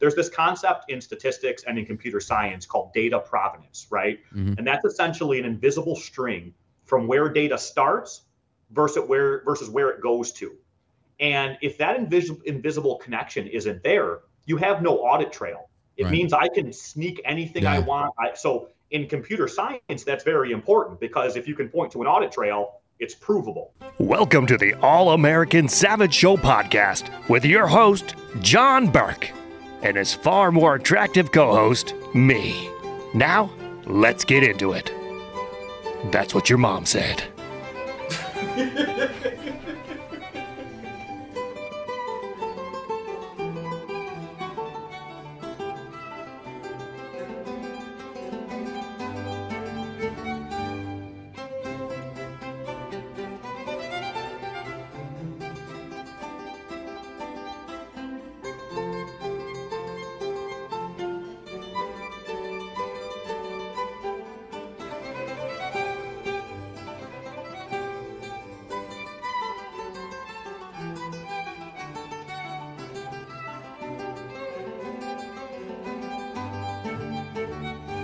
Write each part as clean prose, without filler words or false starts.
there's this concept in statistics and in computer science called data provenance, right? Mm-hmm. And that's essentially an invisible string from where data starts versus where it goes to. And if that invisible connection isn't there, you have no audit trail. It right. means I can sneak anything yeah. I want. So in computer science, that's very important, because if you can point to an audit trail, it's provable. Welcome to the All-American Savage Show podcast with your host, John Burke, and his far more attractive co-host, me. Now, let's get into it. That's what your mom said.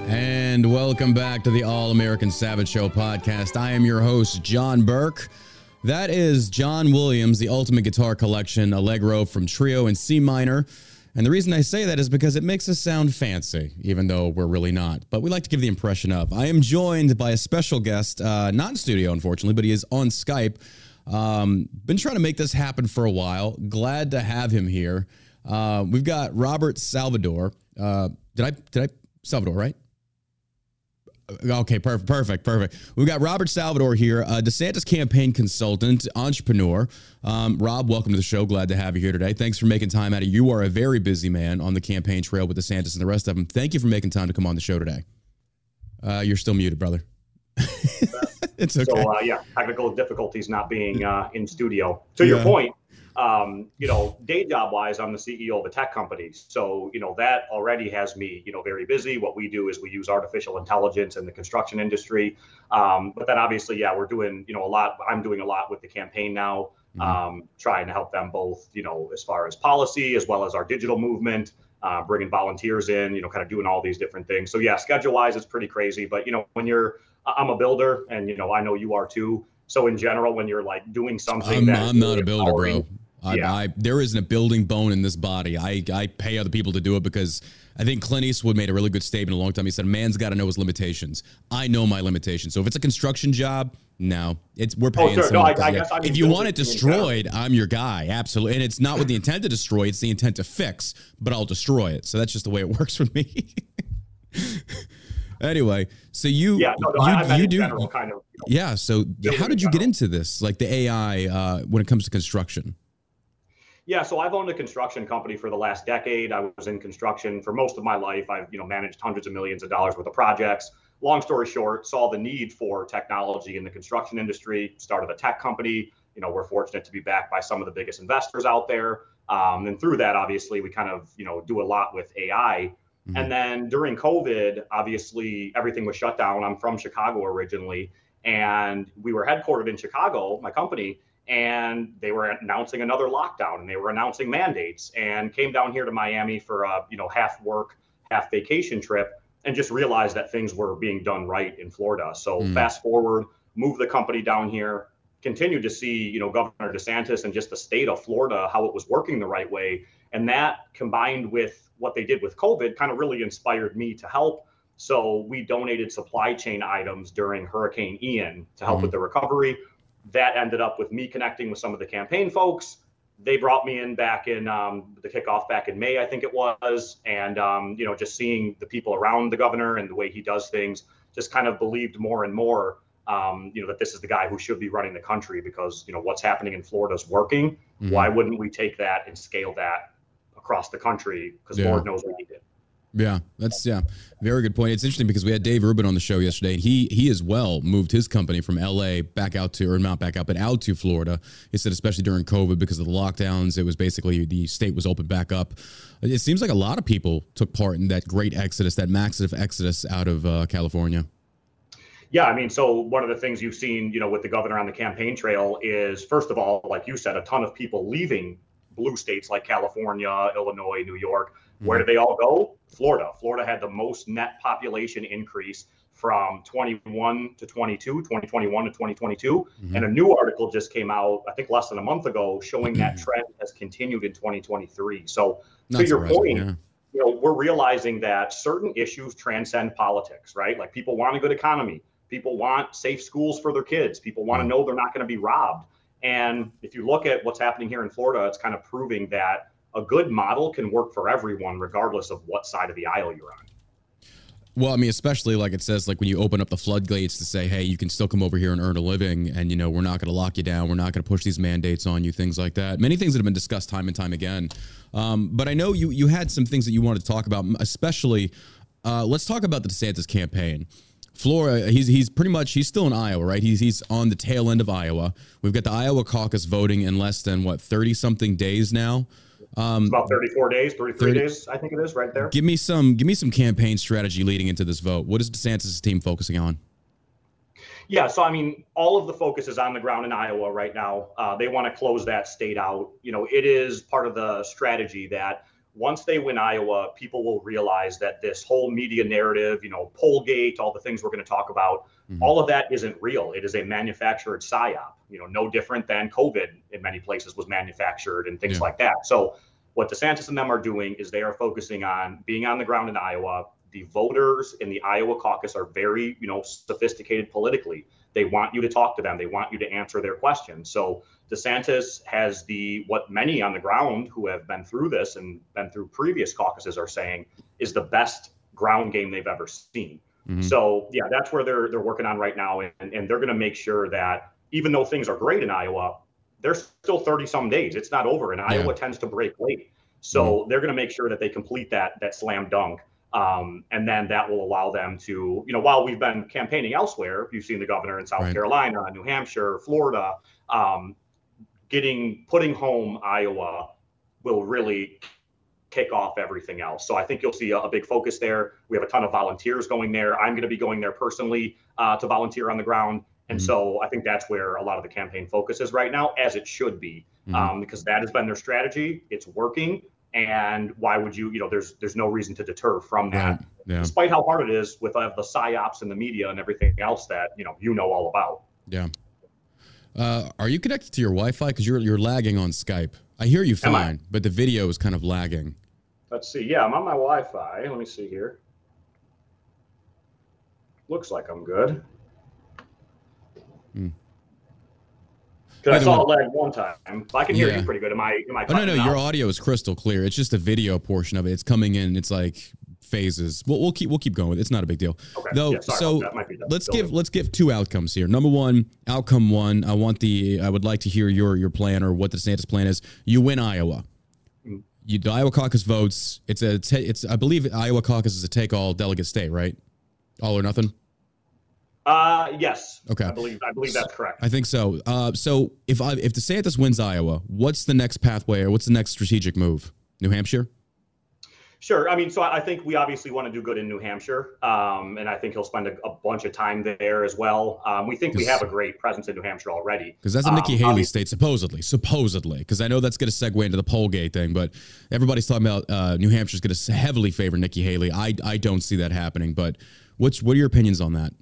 And welcome back to the All-American Savage Show podcast. I am your host, John Burke. That is John Williams, the Ultimate Guitar Collection, Allegro from Trio in C minor. And the reason I say that is because it makes us sound fancy, even though we're really not. But we like to give the impression of. I am joined by a special guest, not in studio, unfortunately, but he is on Skype. Been trying to make this happen for a while. Glad to have him here. We've got Robert Salvador. Did I? Salvador, right? Okay, perfect. We've got Robert Salvador here, a DeSantis campaign consultant, entrepreneur. Rob, welcome to the show. Glad to have you here today. Thanks for making time out of you. You are a very busy man on the campaign trail with DeSantis and the rest of them. Thank you for making time to come on the show today. You're still muted, brother. It's okay. So, technical difficulties not being in studio. To your point, day job wise, I'm the CEO of a tech company. So, that already has me, very busy. What we do is we use artificial intelligence in the construction industry. But then obviously, we're doing, a lot. I'm doing a lot with the campaign now, trying to help them both, as far as policy, as well as our digital movement, bringing volunteers in, kind of doing all these different things. So yeah, schedule wise, it's pretty crazy. But, when I'm a builder, and, I know you are too. So in general, when you're like doing something, I'm not a builder, bro. There isn't a building bone in this body. I pay other people to do it because I think Clint Eastwood made a really good statement a long time. He said, man's got to know his limitations. I know my limitations. So if it's a construction job, no, we're paying someone. If you want it destroyed, I'm your guy. Absolutely. And it's not with the intent to destroy. It's the intent to fix, but I'll destroy it. So that's just the way it works for me. Anyway, so you do kind of, So how did you get into this? Like the AI when it comes to construction? Yeah, so I've owned a construction company for the last decade. I was in construction for most of my life. I've, managed hundreds of millions of dollars worth of projects. Long story short, saw the need for technology in the construction industry, started a tech company. We're fortunate to be backed by some of the biggest investors out there. And through that, obviously, we kind of, do a lot with AI. Mm-hmm. And then during COVID, obviously, everything was shut down. I'm from Chicago originally, and we were headquartered in Chicago, my company. And they were announcing another lockdown, and they were announcing mandates, and came down here to Miami for a half work, half vacation trip, and just realized that things were being done right in Florida. So fast forward, moved the company down here, continued to see Governor DeSantis and just the state of Florida, how it was working the right way, and that combined with what they did with COVID kind of really inspired me to help. So we donated supply chain items during Hurricane Ian to help with the recovery. That ended up with me connecting with some of the campaign folks. They brought me in back in the kickoff back in May, I think it was. And, just seeing the people around the governor and the way he does things, just kind of believed more and more, that this is the guy who should be running the country because, what's happening in Florida is working. Mm-hmm. Why wouldn't we take that and scale that across the country? Because Lord knows we need it. Yeah, that's very good point. It's interesting because we had Dave Rubin on the show yesterday, and he as well moved his company from L.A. out to Florida. He said especially during COVID because of the lockdowns, it was basically the state was opened back up. It seems like a lot of people took part in that great exodus, that massive exodus out of California. Yeah, so one of the things you've seen, with the governor on the campaign trail is, first of all, like you said, a ton of people leaving blue states like California, Illinois, New York. Where did they all go? Florida. Florida had the most net population increase from 2021 to 2022. And a new article just came out, I think less than a month ago, showing that trend has continued in 2023. So to your point, you know, we're realizing that certain issues transcend politics, right? Like people want a good economy. People want safe schools for their kids. People want to know they're not going to be robbed. And if you look at what's happening here in Florida, it's kind of proving that a good model can work for everyone, regardless of what side of the aisle you're on. Well, I mean, especially like it says, like when you open up the floodgates to say, hey, you can still come over here and earn a living and, you know, we're not going to lock you down. We're not going to push these mandates on you, things like that. Many things that have been discussed time and time again. But I know you had some things that you wanted to talk about, especially let's talk about the DeSantis campaign. Florida, he's pretty much, he's still in Iowa, right? He's on the tail end of Iowa. We've got the Iowa caucus voting in less than, what, 30-something days now? It's about 34 days, 33 days, I think it is right there. Give me some campaign strategy leading into this vote. What is DeSantis' team focusing on? Yeah, so I mean, all of the focus is on the ground in Iowa right now. They want to close that state out. You know, it is part of the strategy that once they win Iowa, people will realize that this whole media narrative, you know, Pollgate, all the things we're going to talk about, all of that isn't real. It is a manufactured psyop, you know, no different than COVID in many places was manufactured and things like that. So what DeSantis and them are doing is they are focusing on being on the ground in Iowa. The voters in the Iowa caucus are very, you know, sophisticated politically. They want you to talk to them. They want you to answer their questions. So DeSantis has what many on the ground who have been through this and been through previous caucuses are saying is the best ground game they've ever seen. So yeah, that's where they're working on right now. And they're going to make sure that even though things are great in Iowa, there's still 30 some days. It's not over. And Iowa tends to break late. So they're going to make sure that they complete that slam dunk. And then that will allow them to, you know, while we've been campaigning elsewhere, you've seen the governor in South Carolina, New Hampshire, Florida, putting home Iowa will really kick off everything else. So I think you'll see a big focus there. We have a ton of volunteers going there. I'm going to be going there personally to volunteer on the ground. And so I think that's where a lot of the campaign focus is right now, as it should be, because that has been their strategy. It's working. And why would you, you know, there's no reason to deter from that, despite how hard it is with the psyops and the media and everything else that, you know all about. Yeah. Are you connected to your Wi-Fi? Because you're lagging on Skype. I hear you fine, but the video is kind of lagging. Let's see. Yeah, I'm on my Wi-Fi. Let me see here. Looks like I'm good. Because I saw it lag one time. I can hear you pretty good. Am I? Oh, no, your audio is crystal clear. It's just the video portion of it. It's coming in. It's like phases. We'll keep going with it. It's not a big deal. Okay. Though, yeah, so let's give two outcomes here. Number one, outcome one. I would like to hear your plan or what the DeSantis plan is. You win Iowa. The Iowa caucus votes. I believe Iowa caucus is a take-all delegate state, right? All or nothing? Yes. Okay. I believe that's correct. I think so. So if DeSantis wins Iowa, what's the next pathway or what's the next strategic move? New Hampshire? Sure. I mean, so I think we obviously want to do good in New Hampshire. And I think he'll spend a bunch of time there as well. We think we have a great presence in New Hampshire already. Because that's a Nikki Haley state, supposedly. Because I know that's going to segue into the Pollgate thing, but everybody's talking about New Hampshire's going to heavily favor Nikki Haley. I don't see that happening, but what are your opinions on that?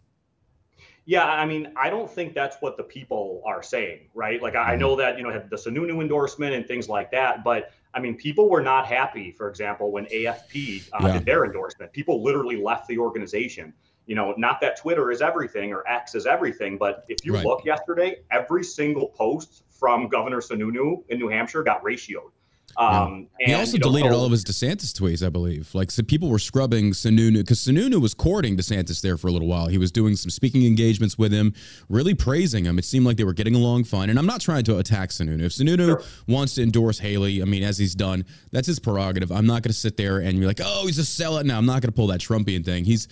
Yeah, I mean, I don't think that's what the people are saying, right? Like, I know that, you know, had the Sununu endorsement and things like that. But, I mean, people were not happy, for example, when AFP did their endorsement. People literally left the organization. You know, not that Twitter is everything or X is everything. But if you look yesterday, every single post from Governor Sununu in New Hampshire got ratioed. He also deleted all of his DeSantis tweets, I believe. Like, so people were scrubbing Sununu because Sununu was courting DeSantis there for a little while. He was doing some speaking engagements with him, really praising him. It seemed like they were getting along fine. And I'm not trying to attack Sununu. If Sununu wants to endorse Haley, I mean, as he's done, that's his prerogative. I'm not going to sit there and be like, oh, he's a sellout. No, I'm not going to pull that Trumpian thing. He's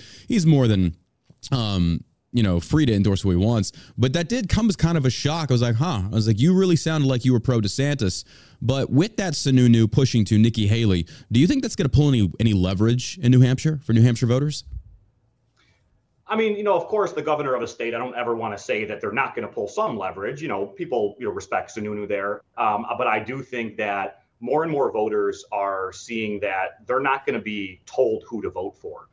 more than you know, free to endorse who he wants. But that did come as kind of a shock. I was like, huh. I was like, you really sounded like you were pro DeSantis. But with that Sununu pushing to Nikki Haley, do you think that's going to pull any leverage in New Hampshire for New Hampshire voters? I mean, you know, of course, the governor of a state, I don't ever want to say that they're not going to pull some leverage. You know, people, you know, respect Sununu there. But I do think that more and more voters are seeing that they're not going to be told who to vote for,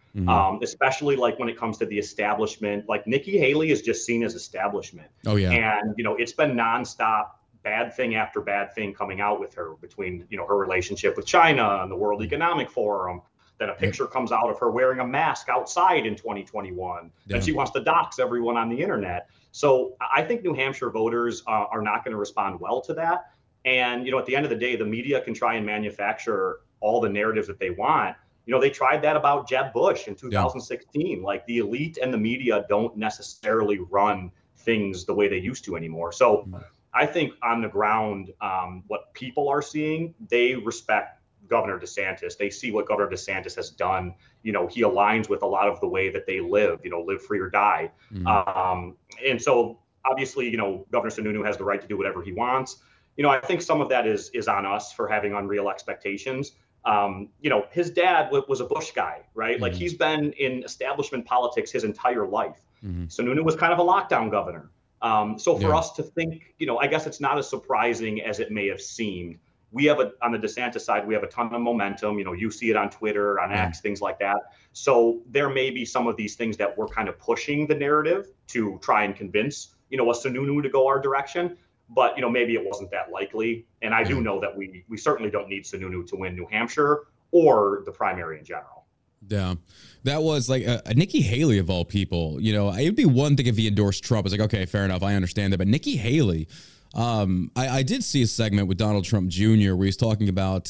especially like when it comes to the establishment. Like Nikki Haley is just seen as establishment. Oh, yeah. And, you know, it's been nonstop bad thing after bad thing coming out with her between, you know, her relationship with China and the World Economic Forum. Then a picture comes out of her wearing a mask outside in 2021. Then she wants to dox everyone on the internet. So I think New Hampshire voters are not going to respond well to that. And, you know, at the end of the day, the media can try and manufacture all the narratives that they want. You know, they tried that about Jeb Bush in 2016. Like the elite and the media don't necessarily run things the way they used to anymore. So I think on the ground, what people are seeing, they respect Governor DeSantis. They see what Governor DeSantis has done. You know, he aligns with a lot of the way that they live, you know, live free or die. And so obviously, you know, Governor Sununu has the right to do whatever he wants. You know, I think some of that is on us for having unreal expectations. You know, his dad was a Bush guy, right? Like he's been in establishment politics his entire life. Sununu was kind of a lockdown governor. So for us to think, you know, I guess it's not as surprising as it may have seemed. We have on the DeSantis side, we have a ton of momentum. You know, you see it on Twitter, on X, things like that. So there may be some of these things that we're kind of pushing the narrative to try and convince, you know, a Sununu to go our direction. But, you know, maybe it wasn't that likely. And I do know that we certainly don't need Sununu to win New Hampshire or the primary in general. Yeah, that was like a Nikki Haley of all people. You know, it would be one thing if he endorsed Trump. It's like, OK, fair enough. I understand that. But Nikki Haley, I did see a segment with Donald Trump Jr. where he's talking about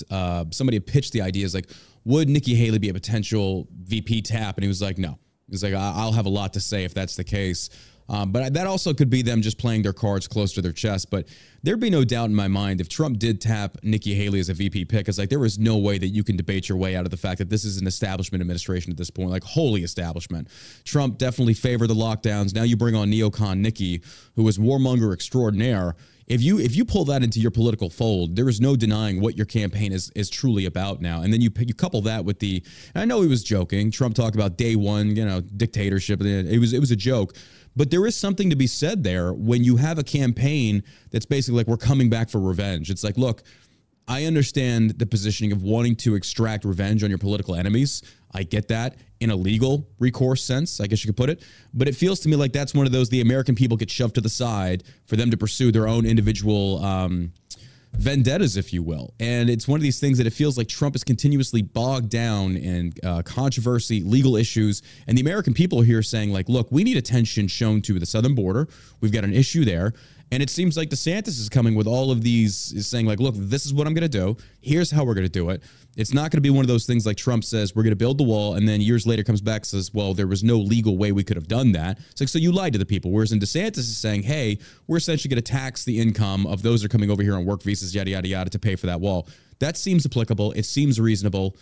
somebody pitched the ideas like, would Nikki Haley be a potential VP tap? And he was like, no. He's like, I'll have a lot to say if that's the case. But that also could be them just playing their cards close to their chest. But there'd be no doubt in my mind if Trump did tap Nikki Haley as a VP pick, it's like there is no way that you can debate your way out of the fact that this is an establishment administration at this point, like wholly establishment. Trump definitely favored the lockdowns. Now you bring on neocon Nikki, who is warmonger extraordinaire. If you pull that into your political fold, there is no denying what your campaign is truly about now. And then you couple that with the, and I know he was joking. Trump talked about day one, you know, dictatorship. It was a joke. But there is something to be said there when you have a campaign that's basically like, we're coming back for revenge. It's like, look, I understand the positioning of wanting to extract revenge on your political enemies. I get that in a legal recourse sense, I guess you could put it. But it feels to me like that's one of those the American people get shoved to the side for them to pursue their own individual vendettas, if you will. And it's one of these things that it feels like Trump is continuously bogged down in controversy, legal issues. And the American people here saying like, look, we need attention shown to the southern border. We've got an issue there. And it seems like DeSantis is coming with all of these is saying like, look, this is what I'm going to do. Here's how we're going to do it. It's not going to be one of those things like Trump says, we're going to build the wall. And then years later comes back and says, well, there was no legal way we could have done that. It's like, so you lied to the people. Whereas in DeSantis is saying, hey, we're essentially going to tax the income of those who are coming over here on work visas, yada, yada, yada, to pay for that wall. That seems applicable. It seems reasonable.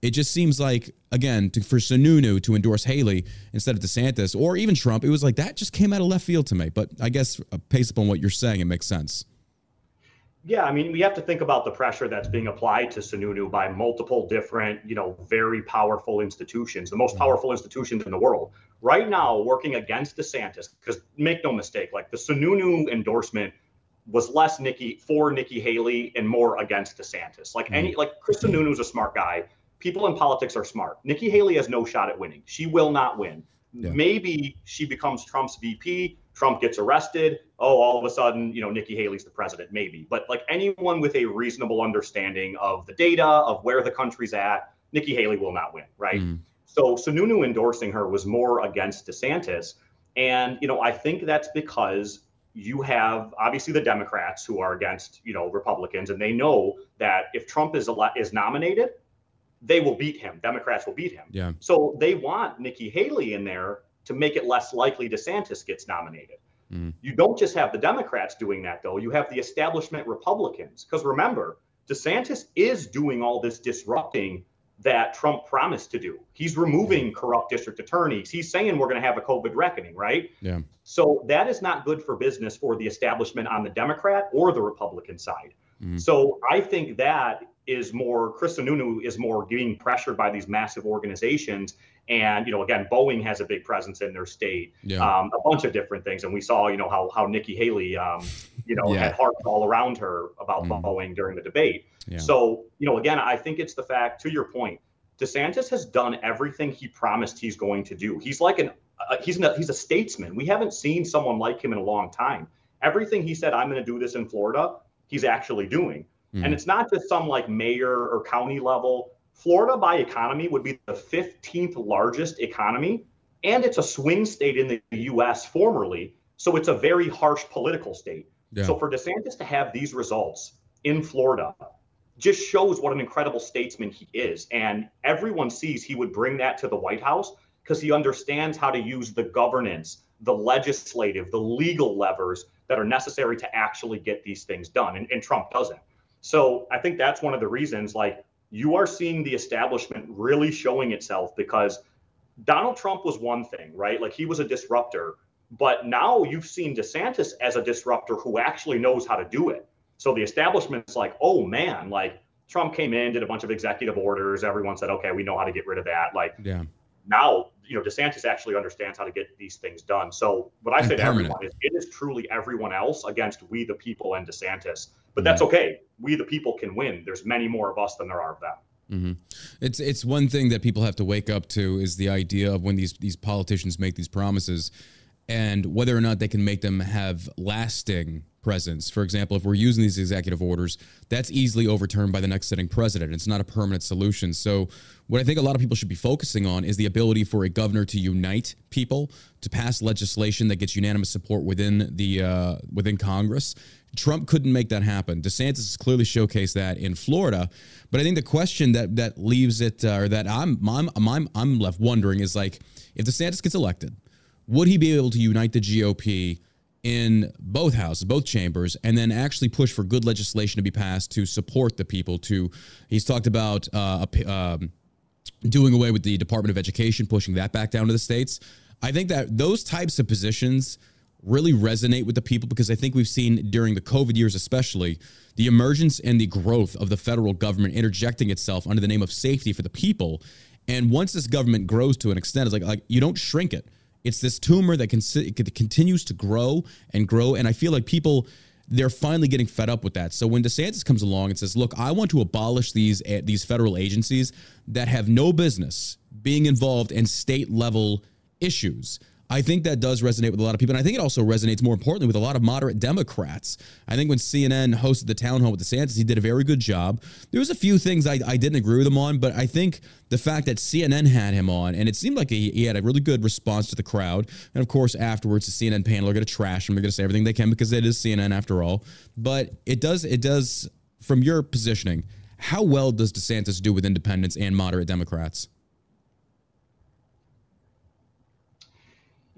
It just seems like, again, for Sununu to endorse Haley instead of DeSantis or even Trump, it was like that just came out of left field to me. But I guess based upon what you're saying, it makes sense. Yeah, I mean, we have to think about the pressure that's being applied to Sununu by multiple different, you know, very powerful institutions, the most powerful institutions in the world. Right now, working against DeSantis, because make no mistake, like the Sununu endorsement was less for Nikki Haley and more against DeSantis. Like Chris Sununu's a smart guy. People in politics are smart. Nikki Haley has no shot at winning. She will not win. Yeah. Maybe she becomes Trump's VP. Trump gets arrested. Oh, all of a sudden, you know, Nikki Haley's the president, maybe. But like anyone with a reasonable understanding of the data, of where the country's at, Nikki Haley will not win, right? So Sununu endorsing her was more against DeSantis. And, you know, I think that's because you have obviously the Democrats who are against, you know, Republicans, and they know that if Trump is nominated, they will beat him. Democrats will beat him. Yeah. So they want Nikki Haley in there to make it less likely DeSantis gets nominated. You don't just have the Democrats doing that, though. You have the establishment Republicans. Because remember, DeSantis is doing all this disrupting that Trump promised to do. He's removing corrupt district attorneys. He's saying we're going to have a COVID reckoning, right? Yeah. So that is not good for business for the establishment on the Democrat or the Republican side. So I think that is more, Chris Sununu is more being pressured by these massive organizations. And, you know, again, Boeing has a big presence in their state, a bunch of different things. And we saw, you know, how Nikki Haley, had hearts all around her about Boeing during the debate. Yeah. So, again, I think it's the fact, to your point, DeSantis has done everything he promised he's going to do. He's like he's a statesman. We haven't seen someone like him in a long time. Everything he said, I'm going to do this in Florida, he's actually doing. Mm. And it's not just some like mayor or county level. Florida by economy would be the 15th largest economy. And it's a swing state in the U.S. formerly. So it's a very harsh political state. Yeah. So for DeSantis to have these results in Florida just shows what an incredible statesman he is. And everyone sees he would bring that to the White House because he understands how to use the governance, the legislative, the legal levers that are necessary to actually get these things done. And Trump doesn't. So I think that's one of the reasons, like, you are seeing the establishment really showing itself, because Donald Trump was one thing, right? Like, he was a disruptor, but now you've seen DeSantis as a disruptor who actually knows how to do it. So the establishment's like, oh man, like Trump came in, did a bunch of executive orders. Everyone said, okay, we know how to get rid of that. Like now, DeSantis actually understands how to get these things done. So what I say to everyone is, it is truly everyone else against we the people and DeSantis, but that's okay. We the people can win. There's many more of us than there are of them. Mm-hmm. It's one thing that people have to wake up to is the idea of when these politicians make these promises and whether or not they can make them have lasting presence. For example, if we're using these executive orders, that's easily overturned by the next sitting president. It's not a permanent solution. So what I think a lot of people should be focusing on is the ability for a governor to unite people, to pass legislation that gets unanimous support within the within Congress. Trump couldn't make that happen. DeSantis has clearly showcased that in Florida. But I think the question that leaves it, or that I'm left wondering, is like, if DeSantis gets elected, would he be able to unite the GOP in both houses, both chambers, and then actually push for good legislation to be passed to support the people? He's talked about doing away with the Department of Education, pushing that back down to the states. I think that those types of positions really resonate with the people, because I think we've seen during the COVID years especially the emergence and the growth of the federal government interjecting itself under the name of safety for the people. And once this government grows to an extent, it's like you don't shrink it. It's this tumor that continues to grow and grow. And I feel like people, they're finally getting fed up with that. So when DeSantis comes along and says, look, I want to abolish these federal agencies that have no business being involved in state level issues, I think that does resonate with a lot of people. And I think it also resonates, more importantly, with a lot of moderate Democrats. I think when CNN hosted the town hall with DeSantis, he did a very good job. There was a few things I didn't agree with him on, but I think the fact that CNN had him on, and it seemed like he had a really good response to the crowd. And, of course, afterwards, the CNN panel are going to trash him. They're going to say everything they can because it is CNN after all. But it does, from your positioning, how well does DeSantis do with independents and moderate Democrats?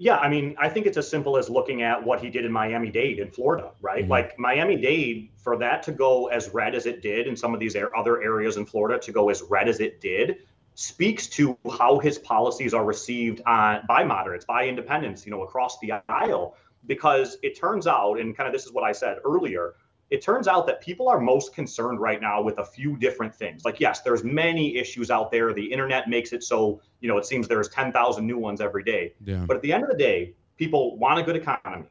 Yeah, I mean, I think it's as simple as looking at what he did in Miami-Dade in Florida, right? Mm-hmm. Like Miami-Dade, for that to go as red as it did, and some of these other areas in Florida to go as red as it did, speaks to how his policies are received by moderates, by independents, across the aisle. Because it turns out, and kind of this is what I said earlier, it turns out that people are most concerned right now with a few different things. Like, yes, there's many issues out there. The internet makes it so, it seems there's 10,000 new ones every day. Yeah. But at the end of the day, people want a good economy.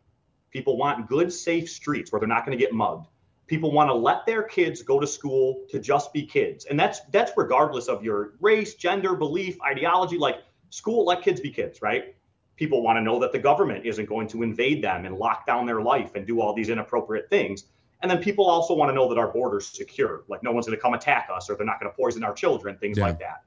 People want good, safe streets where they're not going to get mugged. People want to let their kids go to school to just be kids. And that's regardless of your race, gender, belief, ideology. Like, school, let kids be kids, right? People want to know that the government isn't going to invade them and lock down their life and do all these inappropriate things. And then people also want to know that our border's secure, like no one's going to come attack us, or they're not going to poison our children, things like that.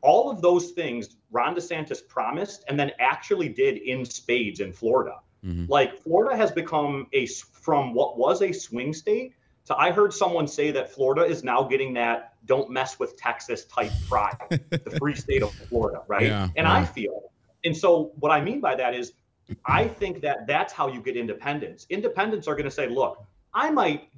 All of those things Ron DeSantis promised and then actually did in spades in Florida. Mm-hmm. Like, Florida has become from what was a swing state to, I heard someone say that Florida is now getting that don't mess with Texas type pride, the free state of Florida, right? Yeah, and I feel. And so what I mean by that is, I think that's how you get independents. Independents are going to say, look,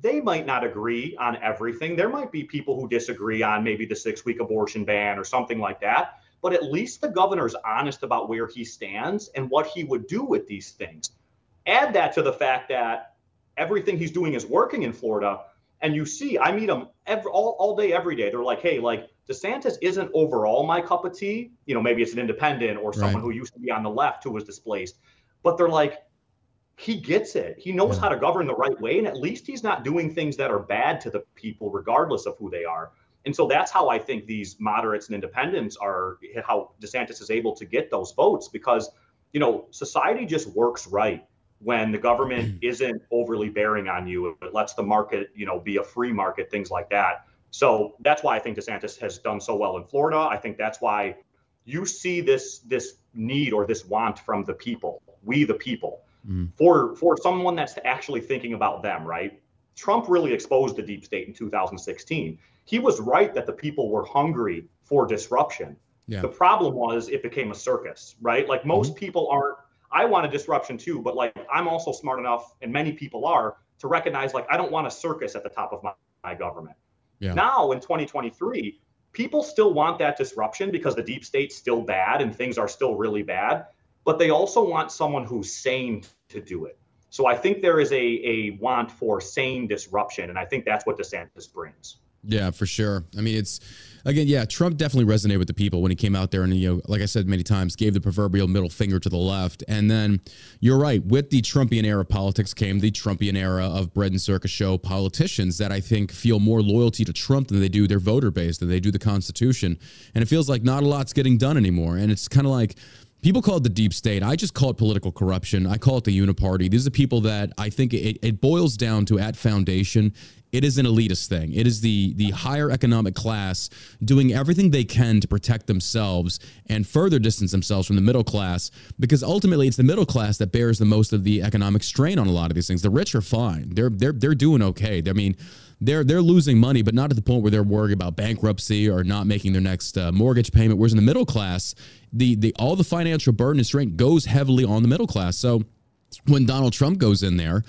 they might not agree on everything. There might be people who disagree on maybe the 6-week abortion ban or something like that. But at least the governor's honest about where he stands and what he would do with these things. Add that to the fact that everything he's doing is working in Florida. And you see, I meet them all day, every day. They're like, hey, like, DeSantis isn't overall my cup of tea. Maybe it's an independent or someone who used to be on the left who was displaced. But they're like, he gets it. He knows how to govern the right way. And at least he's not doing things that are bad to the people, regardless of who they are. And so that's how I think these moderates and independents are, how DeSantis is able to get those votes, because, you know, society just works right when the government isn't overly bearing on you. It lets the market, you know, be a free market, things like that. So that's why I think DeSantis has done so well in Florida. I think that's why you see this need or this want from the people, we the people, for someone that's actually thinking about them, right? Trump really exposed the deep state in 2016. He was right that the people were hungry for disruption. Yeah. The problem was it became a circus, right? Like most people aren't, I want a disruption too, but like I'm also smart enough, and many people are, to recognize like I don't want a circus at the top of my government. Yeah. Now in 2023, people still want that disruption because the deep state's still bad and things are still really bad, but they also want someone who's sane to do it. So I think there is a want for sane disruption, and I think that's what DeSantis brings. Yeah, for sure. I mean, it's, again, yeah, Trump definitely resonated with the people when he came out there and, you know, like I said many times, gave the proverbial middle finger to the left. And then you're right, with the Trumpian era of politics came the Trumpian era of bread and circus show politicians that I think feel more loyalty to Trump than they do their voter base, than they do the Constitution. And it feels like not a lot's getting done anymore. And it's kind of like, people call it the deep state. I just call it political corruption. I call it the uniparty. These are people that I think it boils down to at foundation. It is an elitist thing. It is the higher economic class doing everything they can to protect themselves and further distance themselves from the middle class, because ultimately it's the middle class that bears the most of the economic strain on a lot of these things. The rich are fine. They're doing okay. I mean, they're losing money, but not to the point where they're worried about bankruptcy or not making their next mortgage payment. Whereas in the middle class, all the financial burden and strain goes heavily on the middle class. So when Donald Trump goes in there,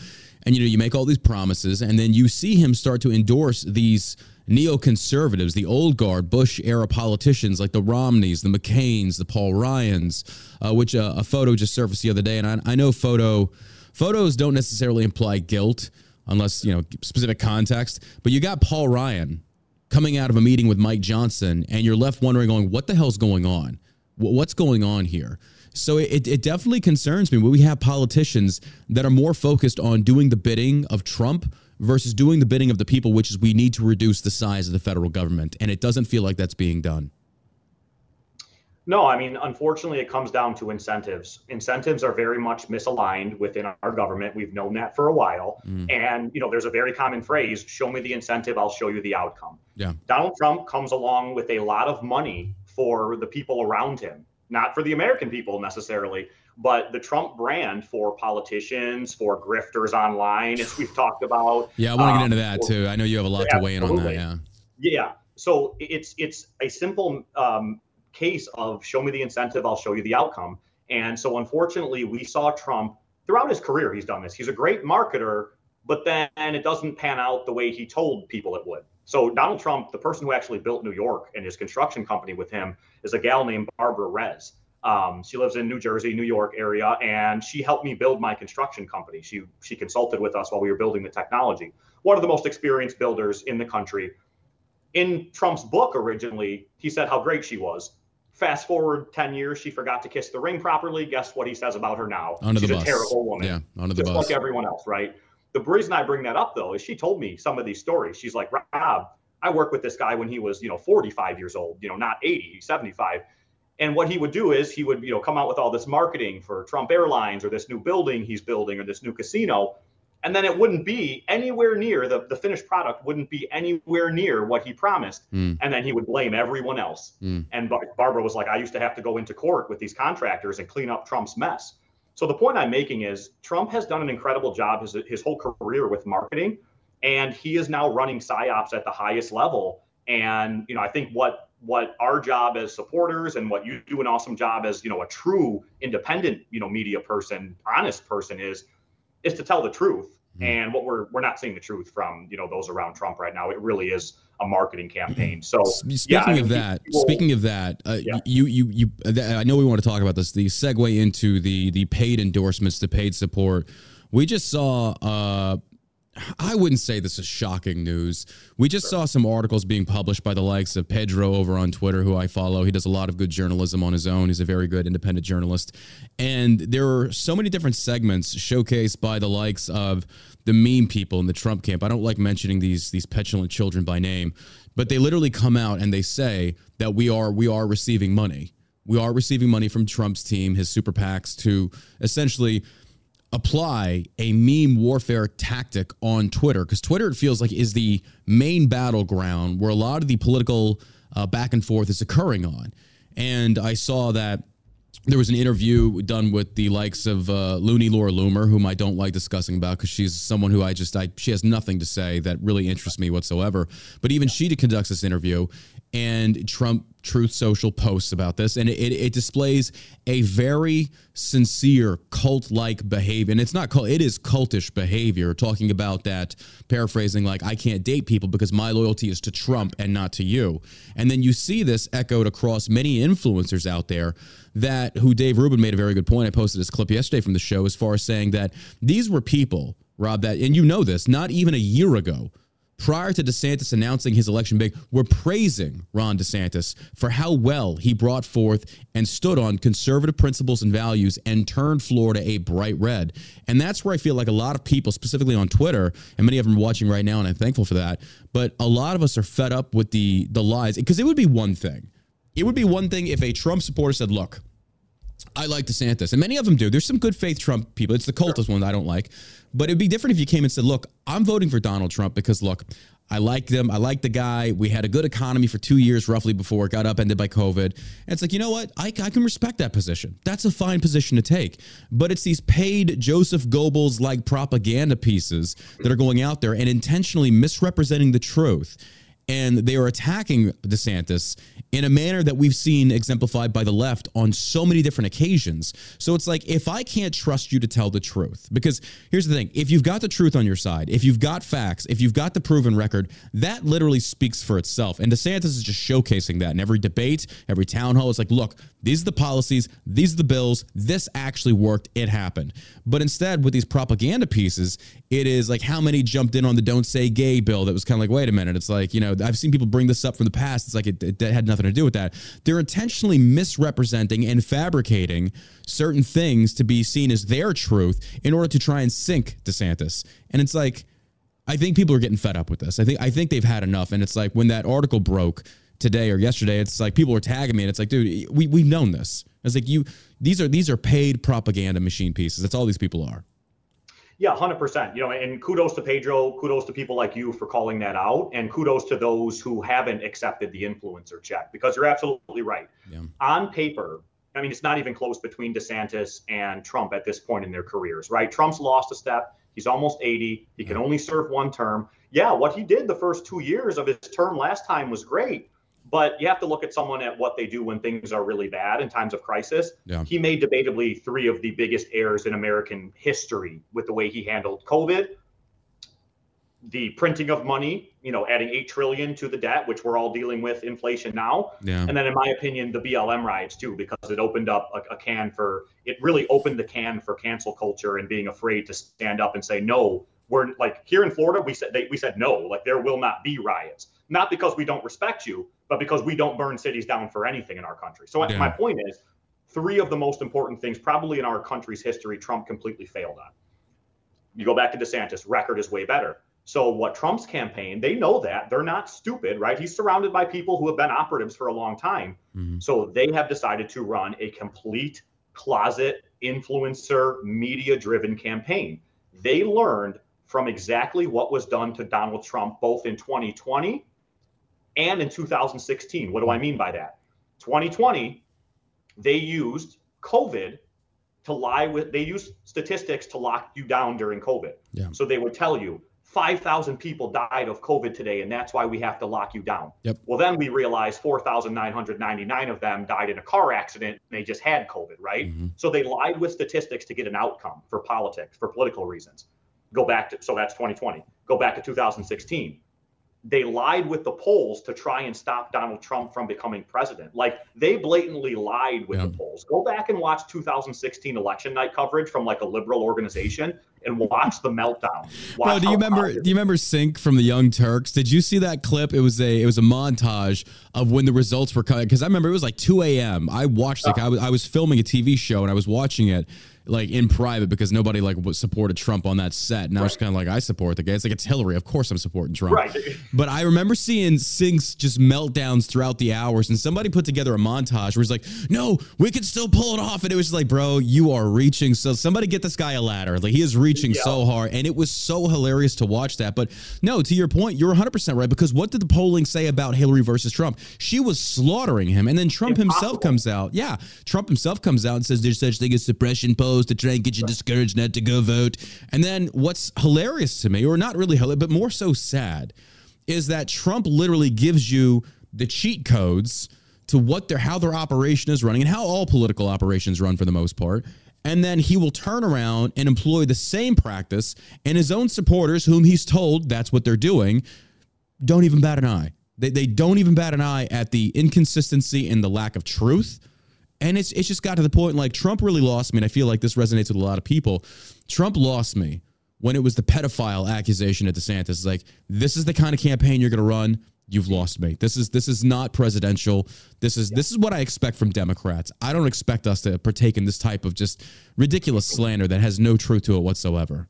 and, you know, you make all these promises and then you see him start to endorse these neoconservatives, the old guard Bush era politicians like the Romneys, the McCains, the Paul Ryans, which a photo just surfaced the other day. And I know photos don't necessarily imply guilt unless, you know, specific context. But you got Paul Ryan coming out of a meeting with Mike Johnson and you're left wondering, going, what the hell's going on? What's going on here? So it definitely concerns me when we have politicians that are more focused on doing the bidding of Trump versus doing the bidding of the people, which is we need to reduce the size of the federal government. And it doesn't feel like that's being done. No, I mean, unfortunately, it comes down to incentives. Incentives are very much misaligned within our government. We've known that for a while. And, you know, there's a very common phrase, show me the incentive, I'll show you the outcome. Yeah. Donald Trump comes along with a lot of money for the people around him. Not for the American people necessarily, but the Trump brand for politicians, for grifters online, as we've talked about. Yeah, I want to get into that too. I know you have a lot to weigh in on that. Yeah. Yeah. So it's a simple case of show me the incentive, I'll show you the outcome. And so unfortunately, we saw Trump throughout his career. He's done this. He's a great marketer, but then it doesn't pan out the way he told people it would. So Donald Trump, the person who actually built New York and his construction company with him is a gal named Barbara Rez. She lives in New Jersey, New York area, and she helped me build my construction company. She consulted with us while we were building the technology. One of the most experienced builders in the country. In Trump's book originally, he said how great she was. Fast forward 10 years, she forgot to kiss the ring properly. Guess what he says about her now? She's a terrible woman. Yeah, under the bus. Just like everyone else, right? The reason I bring that up, though, is she told me some of these stories. She's like, Rob, I worked with this guy when he was, you know, 45 years old, you know, not 80, 75. And what he would do is he would, you know, come out with all this marketing for Trump Airlines or this new building he's building or this new casino. And then it wouldn't be anywhere near the finished product wouldn't be anywhere near what he promised. And then he would blame everyone else. And Barbara was like, I used to have to go into court with these contractors and clean up Trump's mess. So the point I'm making is Trump has done an incredible job his whole career with marketing, and he is now running psyops at the highest level. And, you know, I think what our job as supporters and what you do an awesome job as, you know, a true independent, you know, media person, honest person is to tell the truth. And what we're not seeing the truth from, you know, those around Trump right now. It really is a marketing campaign. So speaking of that, yeah. I know we want to talk about this, the segue into the paid endorsements, the paid support. We just saw I wouldn't say this is shocking news. We just saw some articles being published by the likes of Pedro over on Twitter, who I follow. He does a lot of good journalism on his own. He's a very good independent journalist. And there are so many different segments showcased by the likes of the meme people in the Trump camp. I don't like mentioning these petulant children by name, but they literally come out and they say that we are receiving money. We are receiving money from Trump's team, his super PACs, to essentially apply a meme warfare tactic on Twitter, because Twitter, it feels like, is the main battleground where a lot of the political back and forth is occurring on. And I saw that there was an interview done with the likes of Looney Laura Loomer, whom I don't like discussing about because she's someone who she has nothing to say that really interests me whatsoever. But even she conducts this interview, and Trump Truth Social posts about this, and it displays a very sincere cult-like behavior. And it's not cult, it is cultish behavior, talking about that, paraphrasing, like, I can't date people because my loyalty is to Trump and not to you. And then you see this echoed across many influencers out there who Dave Rubin made a very good point. I posted this clip yesterday from the show as far as saying that these were people, Rob, that, and you know this, not even a year ago, prior to DeSantis announcing his election bid, we're praising Ron DeSantis for how well he brought forth and stood on conservative principles and values and turned Florida a bright red. And that's where I feel like a lot of people, specifically on Twitter, and many of them are watching right now, and I'm thankful for that, but a lot of us are fed up with the lies. Because it would be one thing. It would be one thing if a Trump supporter said, look, I like DeSantis. And many of them do. There's some good faith Trump people. It's the cultist one that I don't like. But it'd be different if you came and said, look, I'm voting for Donald Trump because, look, I like them. I like the guy. We had a good economy for 2 years roughly before it got upended by COVID. And it's like, you know what? I can respect that position. That's a fine position to take. But it's these paid Joseph Goebbels-like propaganda pieces that are going out there and intentionally misrepresenting the truth. And they are attacking DeSantis in a manner that we've seen exemplified by the left on so many different occasions. So it's like, if I can't trust you to tell the truth, because here's the thing, if you've got the truth on your side, if you've got facts, if you've got the proven record, that literally speaks for itself. And DeSantis is just showcasing that in every debate, every town hall. It's like, look, these are the policies, these are the bills, this actually worked, it happened. But instead, with these propaganda pieces, it is like how many jumped in on the Don't Say Gay bill that was kind of like, wait a minute, it's like, you know, I've seen people bring this up from the past. It's like it had nothing to do with that. They're intentionally misrepresenting and fabricating certain things to be seen as their truth in order to try and sink DeSantis. And it's like, I think people are getting fed up with this. I think they've had enough. And it's like when that article broke today or yesterday, it's like people are tagging me and it's like, dude, we've known this. It's like these are paid propaganda machine pieces. That's all these people are. Yeah, 100%. You know, and kudos to Pedro, kudos to people like you for calling that out, and kudos to those who haven't accepted the influencer check, because you're absolutely right. Yeah. On paper, I mean, it's not even close between DeSantis and Trump at this point in their careers, right? Trump's lost a step. He's almost 80. He can only serve one term. Yeah, what he did the first 2 years of his term last time was great. But you have to look at someone at what they do when things are really bad in times of crisis. Yeah. He made debatably three of the biggest errors in American history with the way he handled COVID, the printing of money, you know, adding $8 trillion to the debt, which we're all dealing with inflation now. Yeah. And then, in my opinion, the BLM riots, too, because it opened up it really opened the can for cancel culture and being afraid to stand up and say, no, we're like here in Florida. We said, no, like there will not be riots, not because we don't respect you, but because we don't burn cities down for anything in our country. So my point is, three of the most important things probably in our country's history, Trump completely failed on. You go back to DeSantis, record is way better. So what Trump's campaign, they know that. They're not stupid, right? He's surrounded by people who have been operatives for a long time. Mm-hmm. So they have decided to run a complete closet influencer media driven campaign. They learned from exactly what was done to Donald Trump, both in 2020 and in 2016. What do I mean by that? 2020, they used COVID to they used statistics to lock you down during COVID. Yeah. So they would tell you 5,000 people died of COVID today, and that's why we have to lock you down. Yep. Well, then we realized 4,999 of them died in a car accident. And they just had COVID, right? Mm-hmm. So they lied with statistics to get an outcome for politics, for political reasons. So that's 2020. Go back to 2016. They lied with the polls to try and stop Donald Trump from becoming president. Like, they blatantly lied with the polls. Go back and watch 2016 election night coverage from like a liberal organization. and watch the meltdown. Watch do you remember Sync from the Young Turks? Did you see that clip? It was a montage of when the results were coming, because I remember it was like 2 a.m. I watched it. I was filming a TV show and I was watching it like in private because nobody like supported Trump on that set. And I was kind of like, I support the guy. It's like, it's Hillary. Of course I'm supporting Trump. Right. But I remember seeing Sync's just meltdowns throughout the hours, and somebody put together a montage where it's like, no, we could still pull it off. And it was just like, bro, you are reaching. So somebody get this guy a ladder. Like, he is reaching so hard. And it was so hilarious to watch that. But no, to your point, you're 100% right. Because what did the polling say about Hillary versus Trump? She was slaughtering him. And then Trump himself comes out. Yeah. Trump himself comes out and says there's such thing as suppression polls to try and get you discouraged not to go vote. And then what's hilarious to me, or not really hilarious, but more so sad, is that Trump literally gives you the cheat codes to what how their operation is running and how all political operations run for the most part. And then he will turn around and employ the same practice, and his own supporters, whom he's told that's what they're doing, don't even bat an eye. They don't even bat an eye at the inconsistency and the lack of truth. And it's just got to the point, like, Trump really lost me, and I feel like this resonates with a lot of people. Trump lost me when it was the pedophile accusation at DeSantis. It's like, this is the kind of campaign you're going to run. You've lost me. This is not presidential. This is what I expect from Democrats. I don't expect us to partake in this type of just ridiculous slander that has no truth to it whatsoever.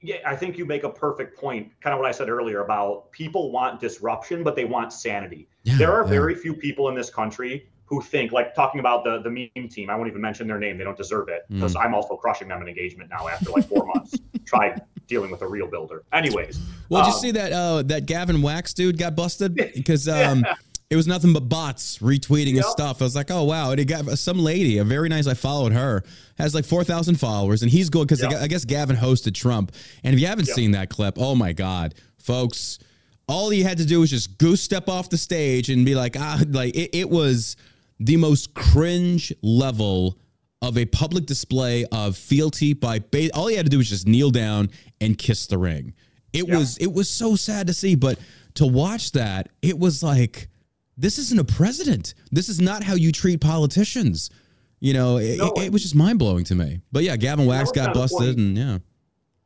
Yeah, I think you make a perfect point, kind of what I said earlier about people want disruption, but they want sanity. Yeah, there are very few people in this country who think, like, talking about the meme team, I won't even mention their name, they don't deserve it, because I'm also crushing them in engagement now after like 4 months. Try dealing with a real builder. Anyways. Well, did you see that that Gavin Wax dude got busted? Because it was nothing but bots retweeting his stuff. I was like, oh, wow. And it got some lady, a very nice, I followed her, has like 4,000 followers, and he's going, because I guess Gavin hosted Trump. And if you haven't seen that clip, oh my God, folks, all you had to do was just goose step off the stage and be like, it was the most cringe level of a public display of fealty by base. All he had to do was just kneel down and kiss the ring. It was so sad to see, but to watch that, it was like, this isn't a president. This is not how you treat politicians. You know, it was just mind blowing to me. But yeah, Gavin Wax got busted, and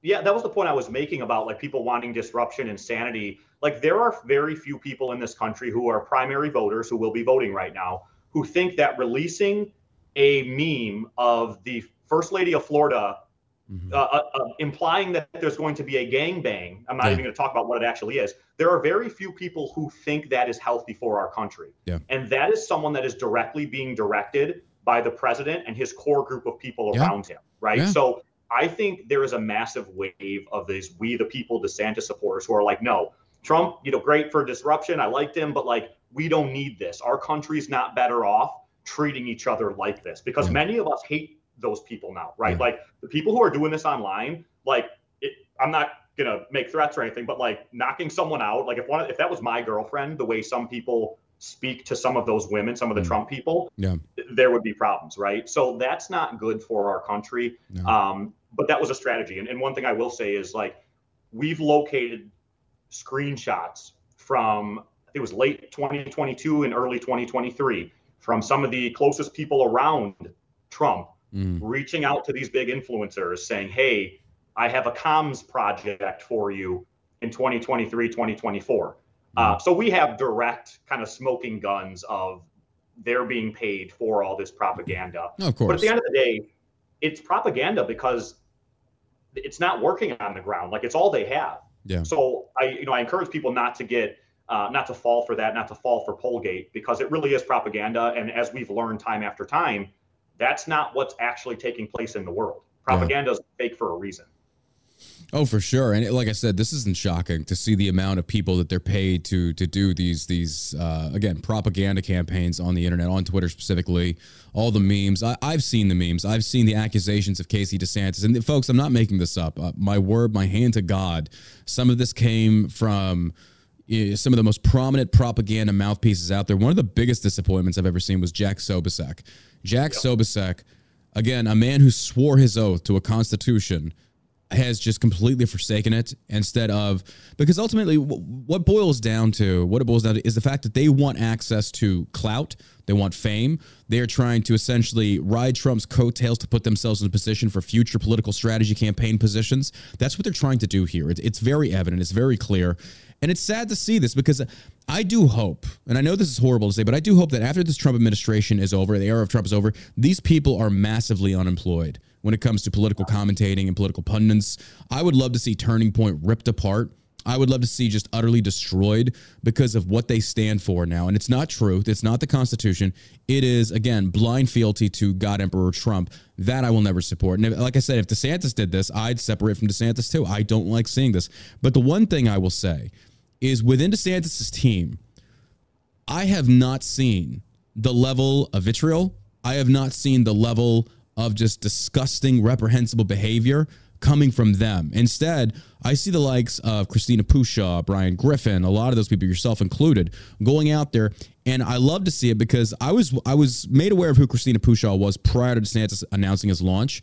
yeah, that was the point I was making about, like, people wanting disruption and sanity. Like, there are very few people in this country who are primary voters, who will be voting right now, who think that releasing a meme of the First Lady of Florida, implying that there's going to be a gangbang, I'm not even going to talk about what it actually is. There are very few people who think that is healthy for our country. Yeah. And that is someone that is directly being directed by the president and his core group of people around him, right? Yeah. So I think there is a massive wave of these We the People DeSantis supporters who are like, no, Trump, you know, great for disruption. I liked him, but, like, we don't need this. Our country's not better off treating each other like this, because many of us hate those people now, right? Like, the people who are doing this online, like, I'm not going to make threats or anything, but, like, knocking someone out, like, if that was my girlfriend, the way some people speak to some of those women, some of the Trump people, there would be problems, right? So that's not good for our country. No. But that was a strategy. And one thing I will say is, like, we've located screenshots from, it was late 2022 and early 2023, from some of the closest people around Trump reaching out to these big influencers saying, hey, I have a comms project for you in 2023, 2024. So we have direct kind of smoking guns of they're being paid for all this propaganda. No, of course. But at the end of the day, it's propaganda because it's not working on the ground. Like, it's all they have. Yeah. So I encourage people not to get, not to fall for that, not to fall for Pollgate, because it really is propaganda. And as we've learned time after time, that's not what's actually taking place in the world. Propaganda is fake for a reason. Oh, for sure. And like I said, this isn't shocking to see the amount of people that they're paid to do these again, propaganda campaigns on the internet, on Twitter specifically, all the memes. I've seen the memes. I've seen the accusations of Casey DeSantis. And folks, I'm not making this up. My word, my hand to God, some of this came from some of the most prominent propaganda mouthpieces out there. One of the biggest disappointments I've ever seen was Jack Sobieski. Jack Sobieski, again, a man who swore his oath to a constitution, has just completely forsaken it instead of, because ultimately what it boils down to is the fact that they want access to clout. They want fame. They are trying to essentially ride Trump's coattails to put themselves in a position for future political strategy campaign positions. That's what they're trying to do here. It's very evident. It's very clear. And it's sad to see this because I do hope, and I know this is horrible to say, but I do hope that after this Trump administration is over, the era of Trump is over, these people are massively unemployed when it comes to political commentating and political pundits. I would love to see Turning Point ripped apart. I would love to see just utterly destroyed because of what they stand for now. And it's not truth. It's not the Constitution. It is, again, blind fealty to God Emperor Trump. That I will never support. And if, like I said, if DeSantis did this, I'd separate from DeSantis too. I don't like seeing this. But the one thing I will say is within DeSantis' team, I have not seen the level of vitriol. I have not seen the level of just disgusting, reprehensible behavior coming from them. Instead, I see the likes of Christina Pushaw, Brian Griffin, a lot of those people, yourself included, going out there. And I love to see it because I was made aware of who Christina Pushaw was prior to DeSantis announcing his launch.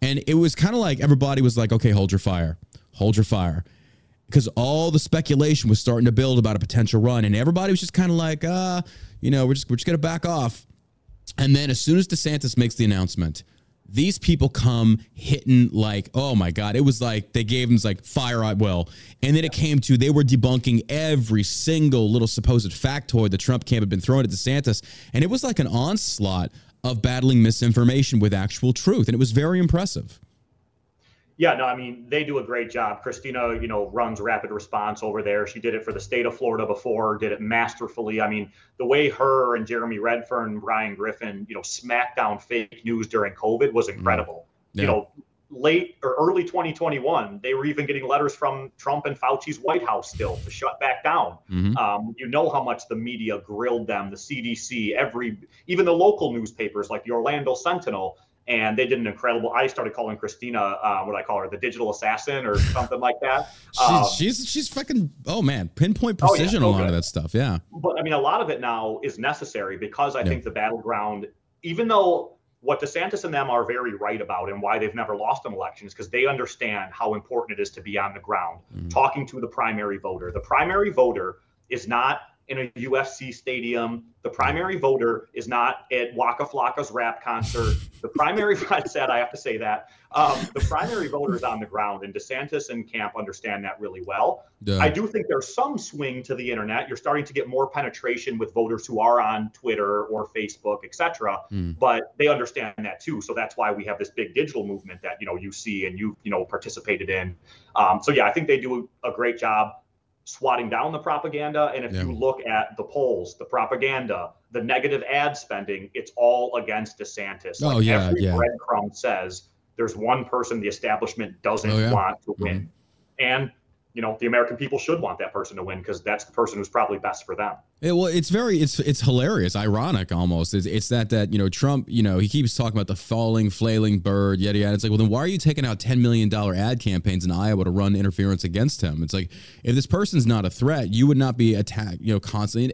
And it was kind of like everybody was like, okay, hold your fire. Hold your fire. Because all the speculation was starting to build about a potential run. And everybody was just kind of like, we're just going to back off. And then as soon as DeSantis makes the announcement, these people come hitting like, oh my God. It was like they gave him like fire at will. And then it came to they were debunking every single little supposed factoid the Trump camp had been throwing at DeSantis. And it was like an onslaught of battling misinformation with actual truth. And it was very impressive. Yeah, no, I mean, they do a great job. Christina, runs rapid response over there. She did it for the state of Florida before, did it masterfully. I mean, the way her and Jeremy Redfern, Brian Griffin, smacked down fake news during COVID was incredible. Yeah. Late or early 2021, they were even getting letters from Trump and Fauci's White House still to shut back down. Mm-hmm. How much the media grilled them, the CDC, even the local newspapers like the Orlando Sentinel. And they did an incredible. I started calling Christina, what I call her, the digital assassin or something like that. She's fucking, oh man, pinpoint precision on a lot of that stuff. Yeah. But I mean, a lot of it now is necessary because I think the battleground, even though what DeSantis and them are very right about and why they've never lost an election is because they understand how important it is to be on the ground, talking to the primary voter. The primary voter is not in a UFC stadium. The primary voter is not at Waka Flocka's rap concert. The primary, I have to say that. The primary voter is on the ground, and DeSantis and camp understand that really well. Yeah. I do think there's some swing to the internet. You're starting to get more penetration with voters who are on Twitter or Facebook, etc. But they understand that too. So that's why we have this big digital movement that, you see and you participated in. I think they do a great job swatting down the propaganda. And if you look at the polls, the propaganda, the negative ad spending, it's all against DeSantis. Every breadcrumb says there's one person the establishment doesn't want to win. And, the American people should want that person to win because that's the person who's probably best for them. It's hilarious, ironic almost. It's that Trump, he keeps talking about the falling, flailing bird, yada, yada. It's like, well, then why are you taking out $10 million ad campaigns in Iowa to run interference against him? It's like, if this person's not a threat, you would not be attacked, constantly.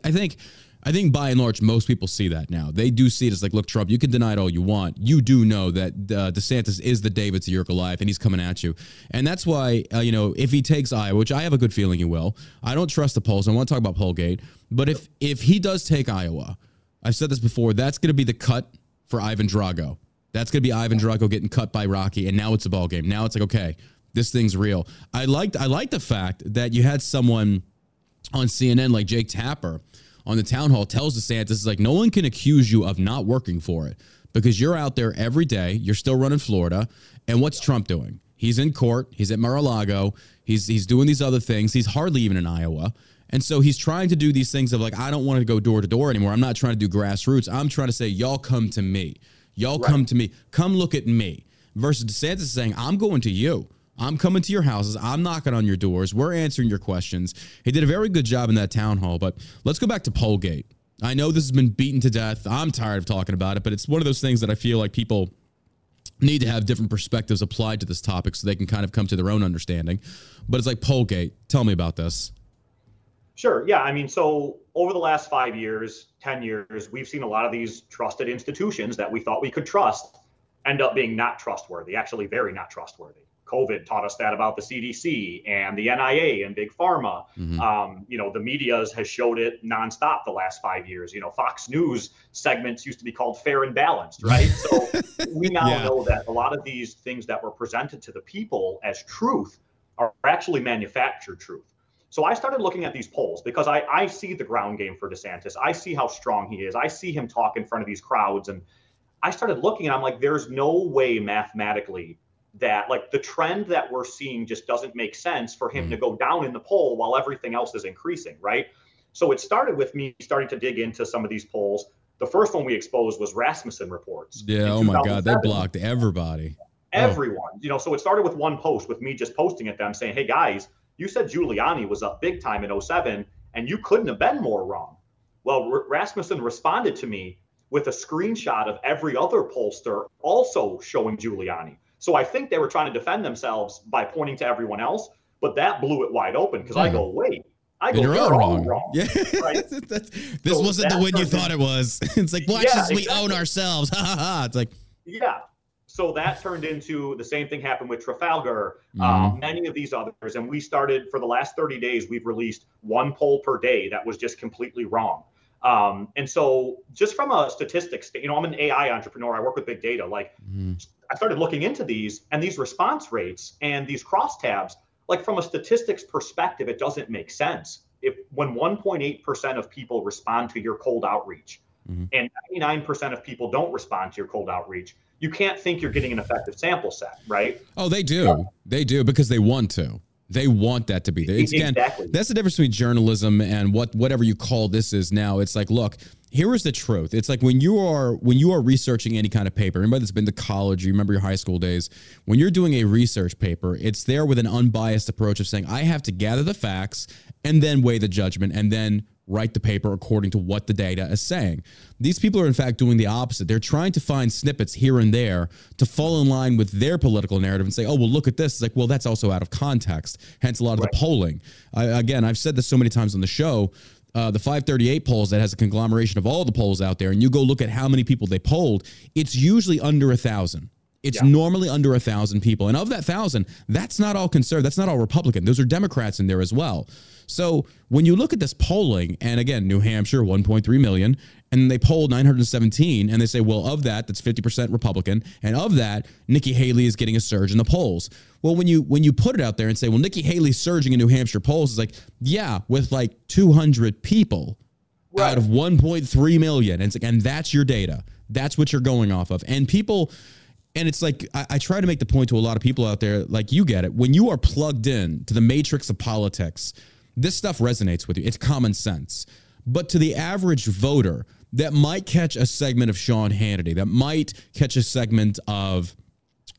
I think by and large, most people see that now. They do see it as like, look, Trump, you can deny it all you want. You do know that DeSantis is the David to your Goliath, and he's coming at you. And that's why, if he takes Iowa, which I have a good feeling he will, I don't trust the polls. I want to talk about Pollgate. But if he does take Iowa, I've said this before, that's going to be the cut for Ivan Drago. That's going to be Ivan Drago getting cut by Rocky, and now it's a ball game. Now it's like, okay, this thing's real. I liked the fact that you had someone on CNN like Jake Tapper on the town hall tells DeSantis, is like, no one can accuse you of not working for it because you're out there every day. You're still running Florida. And what's Trump doing? He's in court. He's at Mar-a-Lago. He's doing these other things. He's hardly even in Iowa. And so he's trying to do these things of like, I don't want to go door to door anymore. I'm not trying to do grassroots. I'm trying to say, y'all come to me. Y'all come to me. Come look at me. Versus DeSantis saying, I'm going to you. I'm coming to your houses. I'm knocking on your doors. We're answering your questions. He did a very good job in that town hall, but let's go back to Pollgate. I know this has been beaten to death. I'm tired of talking about it, but it's one of those things that I feel like people need to have different perspectives applied to this topic so they can kind of come to their own understanding. But it's like Pollgate. Tell me about this. Sure. Yeah. I mean, so over the last 5 years, 10 years, we've seen a lot of these trusted institutions that we thought we could trust end up being not trustworthy, actually very not trustworthy. COVID taught us that about the CDC and the NIA and Big Pharma. Mm-hmm. The media has showed it nonstop the last 5 years. Fox News segments used to be called Fair and Balanced, right? So we now know that a lot of these things that were presented to the people as truth are actually manufactured truth. So I started looking at these polls because I see the ground game for DeSantis. I see how strong he is. I see him talk in front of these crowds. And I started looking and I'm like, there's no way mathematically that the trend that we're seeing just doesn't make sense for him to go down in the poll while everything else is increasing, right? So it started with me starting to dig into some of these polls. The first one we exposed was Rasmussen reports. Yeah, oh my God, that blocked everybody. Everyone, so it started with one post with me just posting at them saying, hey guys, you said Giuliani was up big time in 2007 and you couldn't have been more wrong. Well, Rasmussen responded to me with a screenshot of every other pollster also showing Giuliani. So I think they were trying to defend themselves by pointing to everyone else, but that blew it wide open because I go, wait, you're all wrong. Yeah. Right? This wasn't the win you thought it was. It's like, well, actually, we own ourselves. Ha ha ha. It's like, yeah. So that turned into the same thing happened with Trafalgar, many of these others. And we started for the last 30 days, we've released one poll per day that was just completely wrong. And so just from a statistics, I'm an AI entrepreneur. I work with big data. I started looking into these and these response rates and these crosstabs, from a statistics perspective, it doesn't make sense. When 1.8% of people respond to your cold outreach and 99% of people don't respond to your cold outreach, you can't think you're getting an effective sample set, right? Oh, they do. Yeah. They do because they want to. They want that to be there. Exactly. Again, that's the difference between journalism and whatever you call this is now. It's like, look, here is the truth. It's like when you are researching any kind of paper, anybody that's been to college, you remember your high school days, when you're doing a research paper, it's there with an unbiased approach of saying, I have to gather the facts and then weigh the judgment and then write the paper according to what the data is saying. These people are, in fact, doing the opposite. They're trying to find snippets here and there to fall in line with their political narrative and say, oh, well, look at this. It's like, well, that's also out of context, hence a lot of the polling. Again, I've said this so many times on the show, the 538 polls that has a conglomeration of all the polls out there, and you go look at how many people they polled, it's usually under 1,000. It's normally under 1,000 people. And of that 1,000, that's not all conservative. That's not all Republican. Those are Democrats in there as well. So when you look at this polling, and again, New Hampshire, 1.3 million, and they polled 917, and they say, well, of that, that's 50% Republican. And of that, Nikki Haley is getting a surge in the polls. Well, when you put it out there and say, well, Nikki Haley's surging in New Hampshire polls, it's like, yeah, with 200 people out of 1.3 million. And, that's your data. That's what you're going off of. And people... And it's like, I try to make the point to a lot of people out there, you get it. When you are plugged in to the matrix of politics, this stuff resonates with you. It's common sense. But to the average voter that might catch a segment of Sean Hannity, that might catch a segment of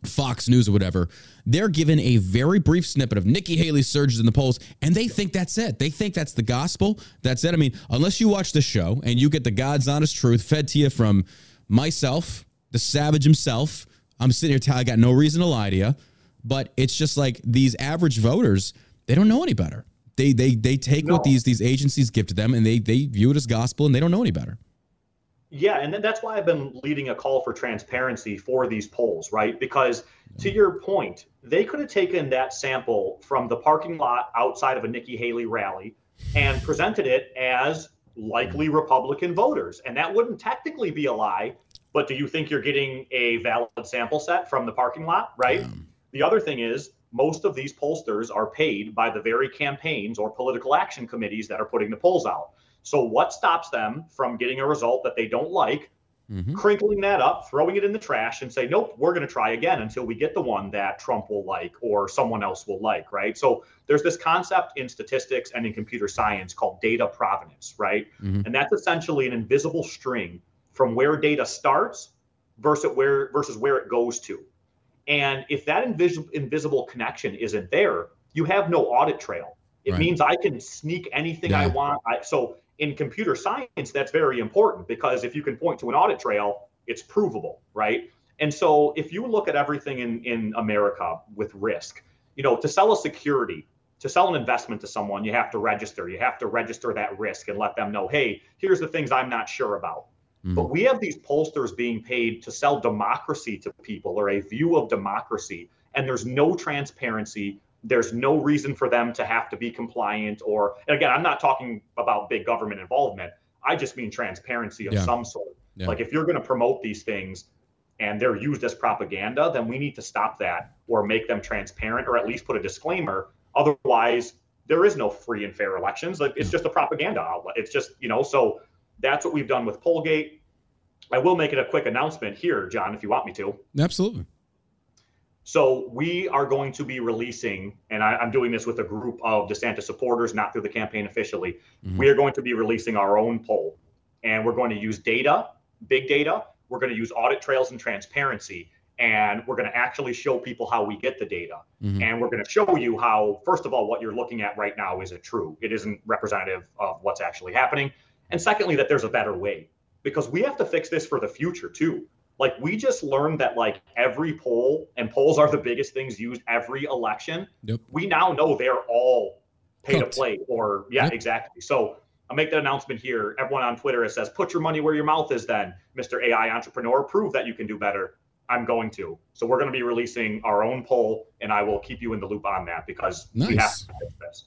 Fox News or whatever, they're given a very brief snippet of Nikki Haley surges in the polls, and they think that's it. They think that's the gospel. That's it. I mean, unless you watch this show and you get the God's honest truth fed to you from myself, the savage himself, I'm sitting here telling I got no reason to lie to you, but it's just these average voters, they don't know any better. They take what these agencies give to them and they view it as gospel and they don't know any better. Yeah, and that's why I've been leading a call for transparency for these polls, right? Because to your point, they could have taken that sample from the parking lot outside of a Nikki Haley rally and presented it as likely Republican voters. And that wouldn't technically be a lie. But do you think you're getting a valid sample set from the parking lot, right? The other thing is most of these pollsters are paid by the very campaigns or political action committees that are putting the polls out. So what stops them from getting a result that they don't like, crinkling that up, throwing it in the trash and say, nope, we're going to try again until we get the one that Trump will like or someone else will like, right? So there's this concept in statistics and in computer science called data provenance, right? And that's essentially an invisible string from where data starts versus where it goes to. And if that invisible connection isn't there, you have no audit trail. It means I can sneak anything I want. So in computer science, that's very important because if you can point to an audit trail, it's provable, right? And so if you look at everything in America with risk, to sell a security, to sell an investment to someone, you have to register. You have to register that risk and let them know, hey, here's the things I'm not sure about. But we have these pollsters being paid to sell democracy to people or a view of democracy and there's no transparency. There's no reason for them to have to be compliant or, and again, I'm not talking about big government involvement. I just mean transparency of some sort. Yeah. Like if you're going to promote these things and they're used as propaganda, then we need to stop that or make them transparent or at least put a disclaimer. Otherwise, there is no free and fair elections. Like it's just a propaganda outlet. It's just, you know, so that's what we've done with Pollgate. I will make it a quick announcement here, John, if you want me to. Absolutely. So we are going to be releasing, and I'm doing this with a group of DeSantis supporters, not through the campaign officially. Mm-hmm. We are going to be releasing our own poll, and we're going to use data, big data. We're going to use audit trails and transparency, and we're going to actually show people how we get the data. Mm-hmm. And we're going to show you how, first of all, what you're looking at right now isn't true. It isn't representative of what's actually happening. And secondly, that there's a better way, because we have to fix this for the future too. Like we just learned that like every poll, and polls are the biggest things used every election. Yep. We now know they're all pay to play or exactly. So I'll make that announcement here. Everyone on Twitter says, put your money where your mouth is then, Mr. AI entrepreneur, prove that you can do better. I'm going to. So we're going to be releasing our own poll, and I will keep you in the loop on that because we have to fix this.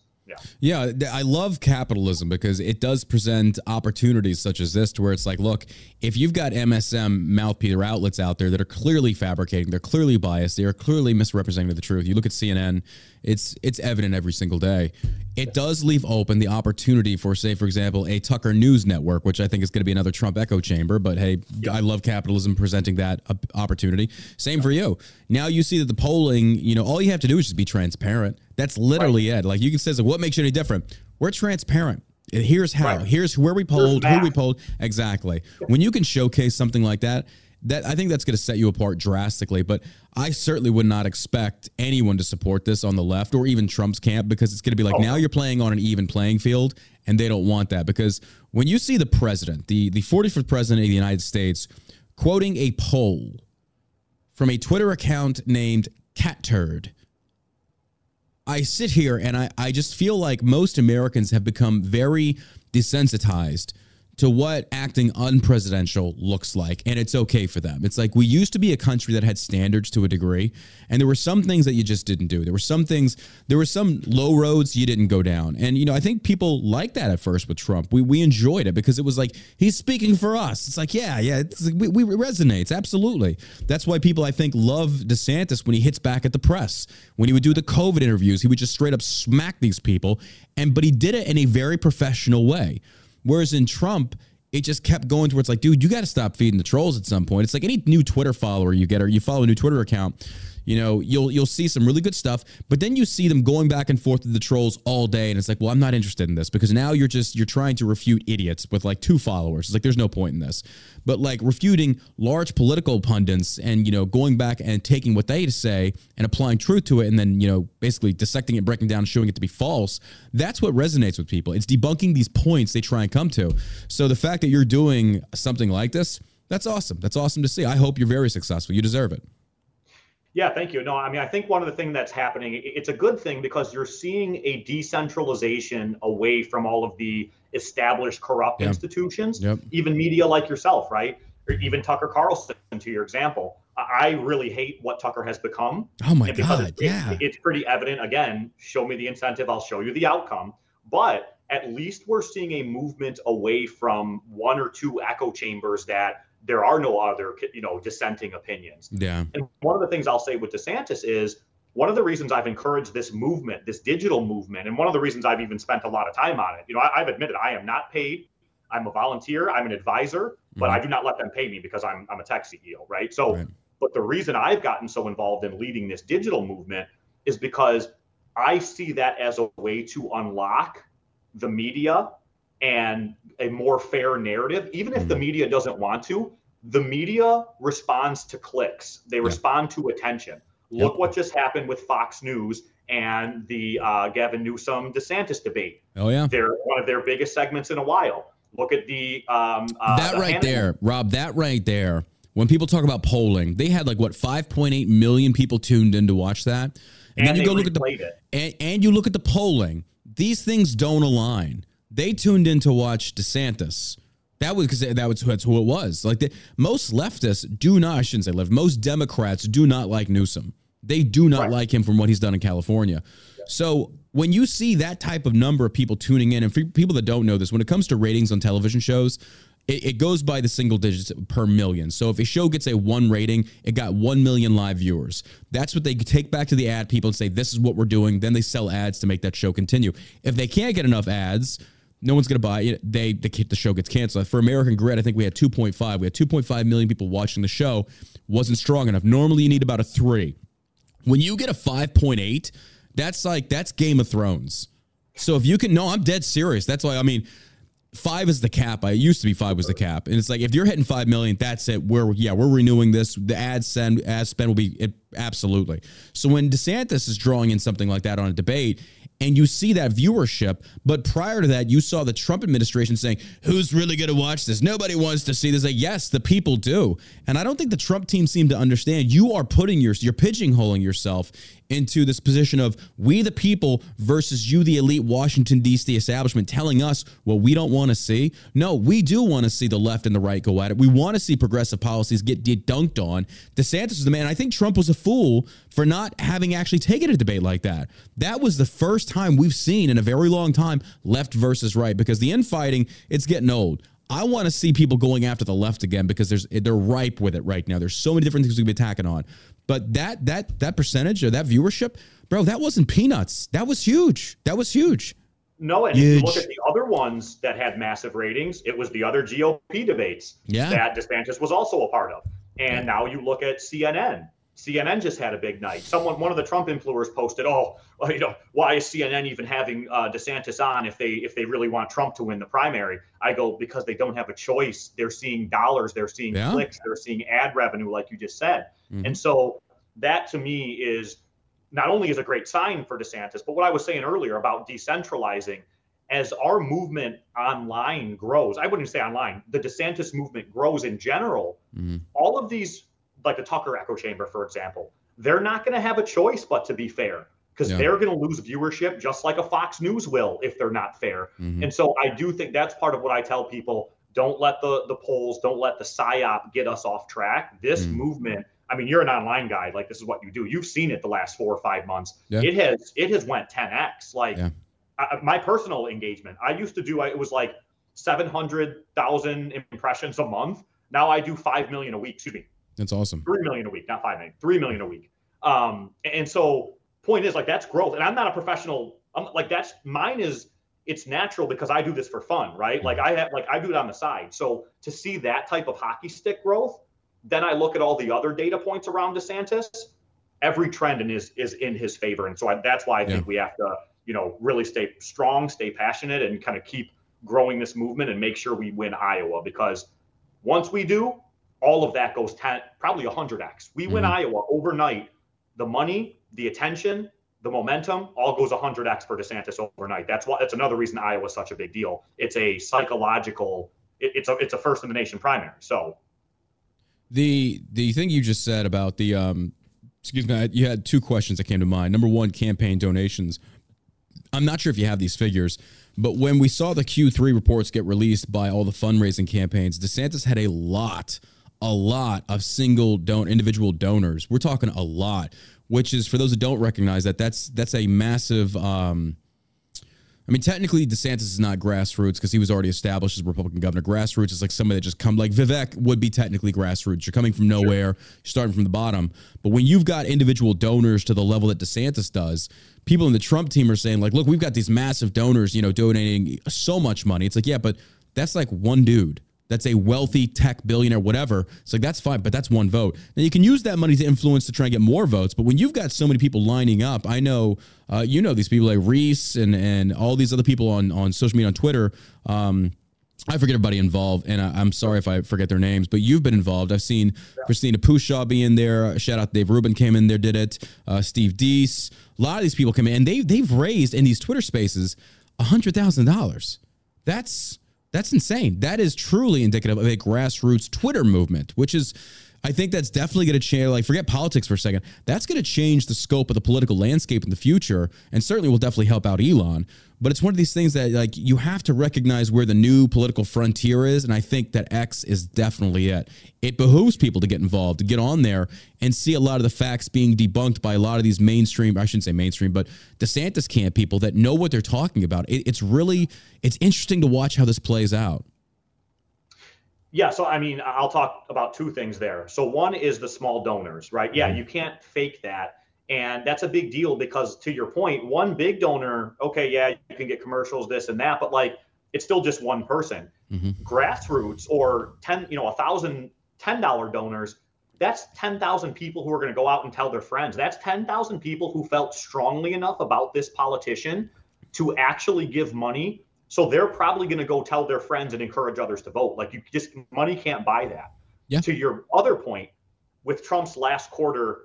Yeah, I love capitalism because it does present opportunities such as this to where it's like, look, if you've got MSM mouthpiece or outlets out there that are clearly fabricating, they're clearly biased, they're clearly misrepresenting the truth. You look at CNN, it's evident every single day. It does leave open the opportunity for, say, for example, a Tucker News network, which I think is going to be another Trump echo chamber. But hey, I love capitalism presenting that opportunity. Same for you. Now you see that the polling, you know, all you have to do is just be transparent. That's literally it. Like you can say, what makes you any different? We're transparent. Here's how. Here's where we polled, who we polled. Exactly. When you can showcase something like that, I think that's going to set you apart drastically. But I certainly would not expect anyone to support this on the left or even Trump's camp, because it's going to be like, now you're playing on an even playing field, and they don't want that. Because when you see the president, the 45th president of the United States, quoting a poll from a Twitter account named Cat Turd, I sit here and I just feel like most Americans have become very desensitized to what acting unpresidential looks like, and it's okay for them. It's like we used to be a country that had standards to a degree, and there were some things that you just didn't do. There were some things, there were some low roads you didn't go down. And, you know, I think people liked that at first with Trump. We enjoyed it because it was like, he's speaking for us. It's like, it's like we resonates. Absolutely. That's why people, I think, love DeSantis when he hits back at the press. When he would do the COVID interviews, he would just straight up smack these people. But he did it in a very professional way. Whereas in Trump, it just kept going towards like, dude, you got to stop feeding the trolls at some point. It's like any new Twitter follower you get, or you follow a new Twitter account, you know, you'll see some really good stuff, but then you see them going back and forth to the trolls all day. And it's like, well, I'm not interested in this, because now you're trying to refute idiots with like 2 followers. It's like, there's no point in this, but like refuting large political pundits and, you know, going back and taking what they say and applying truth to it. And then, you know, basically dissecting it, breaking down, showing it to be false. That's what resonates with people. It's debunking these points they try and come to. So the fact that you're doing something like this, that's awesome. That's awesome to see. I hope you're very successful. You deserve it. Yeah, thank you. No, I mean, I think one of the things that's happening, it's a good thing, because you're seeing a decentralization away from all of the established corrupt institutions, even media like yourself, right? Or even Tucker Carlson, to your example. I really hate what Tucker has become. Oh, my God, it's pretty evident. Again, show me the incentive, I'll show you the outcome. But at least we're seeing a movement away from 1 or 2 echo chambers that there are no other, you know, dissenting opinions. Yeah. And one of the things I'll say with DeSantis is one of the reasons I've encouraged this movement, this digital movement, and one of the reasons I've even spent a lot of time on it. You know, I've admitted I am not paid. I'm a volunteer. I'm an advisor, but I do not let them pay me because I'm a tech CEO, right? So, but the reason I've gotten so involved in leading this digital movement is because I see that as a way to unlock the media and a more fair narrative. Even if the media doesn't want to, the media responds to clicks. They respond to attention. Look what just happened with Fox News and the Gavin Newsom DeSantis debate. Oh, yeah. They're one of their biggest segments in a while. Look at the that right there, Rob, that right there. When people talk about polling, they had like, what, 5.8 million people tuned in to watch that. And then you go look at the and you look at the polling. These things don't align. They tuned in to watch DeSantis. That was because that's who it was. Like most leftists do not. I shouldn't say left. Most Democrats do not like Newsom. They do not like him from what he's done in California. Yeah. So when you see that type of number of people tuning in, and for people that don't know this, when it comes to ratings on television shows, it goes by the single digits per million. So if a show gets a 1 rating, it got 1 million live viewers. That's what they take back to the ad people and say, this is what we're doing. Then they sell ads to make that show continue. If they can't get enough ads, no one's going to buy it. The show gets canceled. For American Grid, I think we had 2.5. We had 2.5 million people watching the show. Wasn't strong enough. Normally, you need about a 3. When you get a 5.8, that's Game of Thrones. So if you can, no, I'm dead serious. That's why, I mean, 5 is the cap. It used to be 5 was the cap. And it's like, if you're hitting 5 million, that's it. We're renewing this. The ad spend will be, absolutely. So when DeSantis is drawing in something like that on a debate, and you see that viewership, but prior to that, you saw the Trump administration saying, who's really going to watch this? Nobody wants to see this. Like, yes, the people do. And I don't think the Trump team seemed to understand. You are you're pigeonholing yourself into this position of we the people versus you, the elite Washington, D.C. establishment, telling us what we don't want to see. No, we do want to see the left and the right go at it. We want to see progressive policies get dunked on. DeSantis is the man. I think Trump was a fool for not having actually taken a debate like that. That was the first time we've seen in a very long time left versus right, because the infighting, it's getting old. I want to see people going after the left again because they're ripe with it right now. There's so many different things we can be attacking on. But that percentage or that viewership, bro, that wasn't peanuts. That was huge. No, and if you look at the other ones that had massive ratings, it was the other GOP debates that DeSantis was also a part of. And now you look at CNN. CNN just had a big night. One of the Trump influencers posted, why is CNN even having DeSantis on if they really want Trump to win the primary? I go, because they don't have a choice. They're seeing dollars, they're seeing clicks, they're seeing ad revenue, like you just said. Mm-hmm. And so that to me is not only is a great sign for DeSantis, but what I was saying earlier about decentralizing, as our movement online grows, I wouldn't say online, the DeSantis movement grows in general, all of these, like the Tucker echo chamber, for example, they're not going to have a choice but to be fair, because they're going to lose viewership just like a Fox News will if they're not fair. Mm-hmm. And so I do think that's part of what I tell people. Don't let the polls, don't let the PSYOP get us off track. This movement, I mean, you're an online guy. Like, this is what you do. You've seen it the last 4 or 5 months. Yeah. It has went 10X. Like my personal engagement, I used to do, it was like 700,000 impressions a month. Now I do 5 million a week, excuse me. That's awesome. 3 million a week, not 5 million, 3 million a week. And so point is, like, that's growth. And I'm not a professional. It's natural because I do this for fun, right? Mm-hmm. I do it on the side. So to see that type of hockey stick growth, then I look at all the other data points around DeSantis, every trend is in his favor. And so that's why I think we have to, really stay strong, stay passionate, and kind of keep growing this movement and make sure we win Iowa, because once we do, all of that goes 10, probably 100x. We win Iowa overnight. The money, the attention, the momentum, all goes 100x for DeSantis overnight. That's another reason Iowa is such a big deal. It's a psychological. It's a first in the nation primary. So the thing you just said about the excuse me, you had 2 questions that came to mind. Number 1, campaign donations. I'm not sure if you have these figures, but when we saw the Q3 reports get released by all the fundraising campaigns, DeSantis had a lot of single individual donors. We're talking a lot, which is, for those that don't recognize that, that's a massive, I mean, technically DeSantis is not grassroots because he was already established as Republican governor. Grassroots is like somebody that just come, like Vivek would be technically grassroots. You're coming from nowhere, you're starting from the bottom. But when you've got individual donors to the level that DeSantis does, people in the Trump team are saying, like, look, we've got these massive donors, donating so much money. It's like, yeah, but that's like one dude. That's a wealthy tech billionaire, whatever. It's like, that's fine, but that's one vote. Now, you can use that money to influence to try and get more votes. But when you've got so many people lining up, I know, these people like Reese and all these other people on social media, on Twitter. I forget everybody involved, and I'm sorry if I forget their names, but you've been involved. I've seen Christina Pushaw be in there. Shout out to Dave Rubin, came in there, did it. Steve Deese. A lot of these people came in, and they've raised in these Twitter spaces $100,000. That's insane. That is truly indicative of a grassroots Twitter movement, which is I think that's definitely going to change. Like, forget politics for a second. That's going to change the scope of the political landscape in the future, and certainly will definitely help out Elon. But it's one of these things that, like, you have to recognize where the new political frontier is, and I think that X is definitely it. It behooves people to get involved, to get on there, and see a lot of the facts being debunked by a lot of these mainstream, I shouldn't say mainstream, but DeSantis camp people that know what they're talking about. It's really, it's interesting to watch how this plays out. Yeah, so I mean, I'll talk about two things there. So one is the small donors, right? Yeah, you can't fake that. And that's a big deal because, to your point, one big donor, okay, yeah, you can get commercials, this and that, but like, it's still just one person. Mm-hmm. Grassroots or 10, you know, 1,000 $10 donors, that's 10,000 people who are going to go out and tell their friends. That's 10,000 people who felt strongly enough about this politician to actually give money. So they're probably going to go tell their friends and encourage others to vote. Like, you just, money can't buy that. Yeah. To your other point, with Trump's last quarter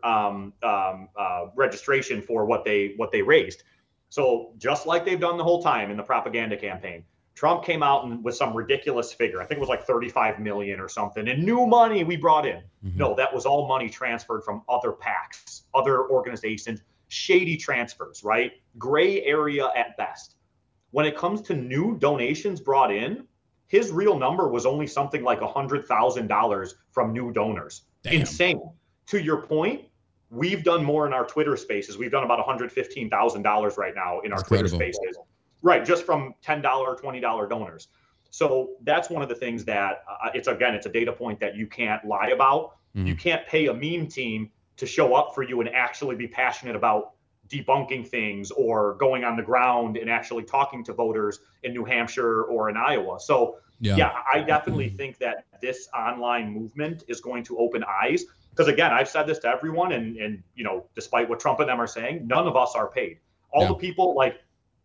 registration for what they raised. So just like they've done the whole time in the propaganda campaign, Trump came out and with some ridiculous figure. I think it was like 35 million or something in new money we brought in. Mm-hmm. No, that was all money transferred from other PACs, other organizations, shady transfers, right? Gray area at best. When it comes to new donations brought in, his real number was only something like $100,000 from new donors. Damn. Insane. To your point, we've done more in our Twitter spaces. We've done about $115,000 right now in our Twitter spaces, right? Just from $10, $20 donors. So that's one of the things that it's a data point that you can't lie about. Mm. You can't pay a meme team to show up for you and actually be passionate about debunking things or going on the ground and actually talking to voters in New Hampshire or in Iowa. So yeah, I definitely think that this online movement is going to open eyes. Because again, I've said this to everyone, and you know, despite what Trump and them are saying, none of us are paid. All the people, like,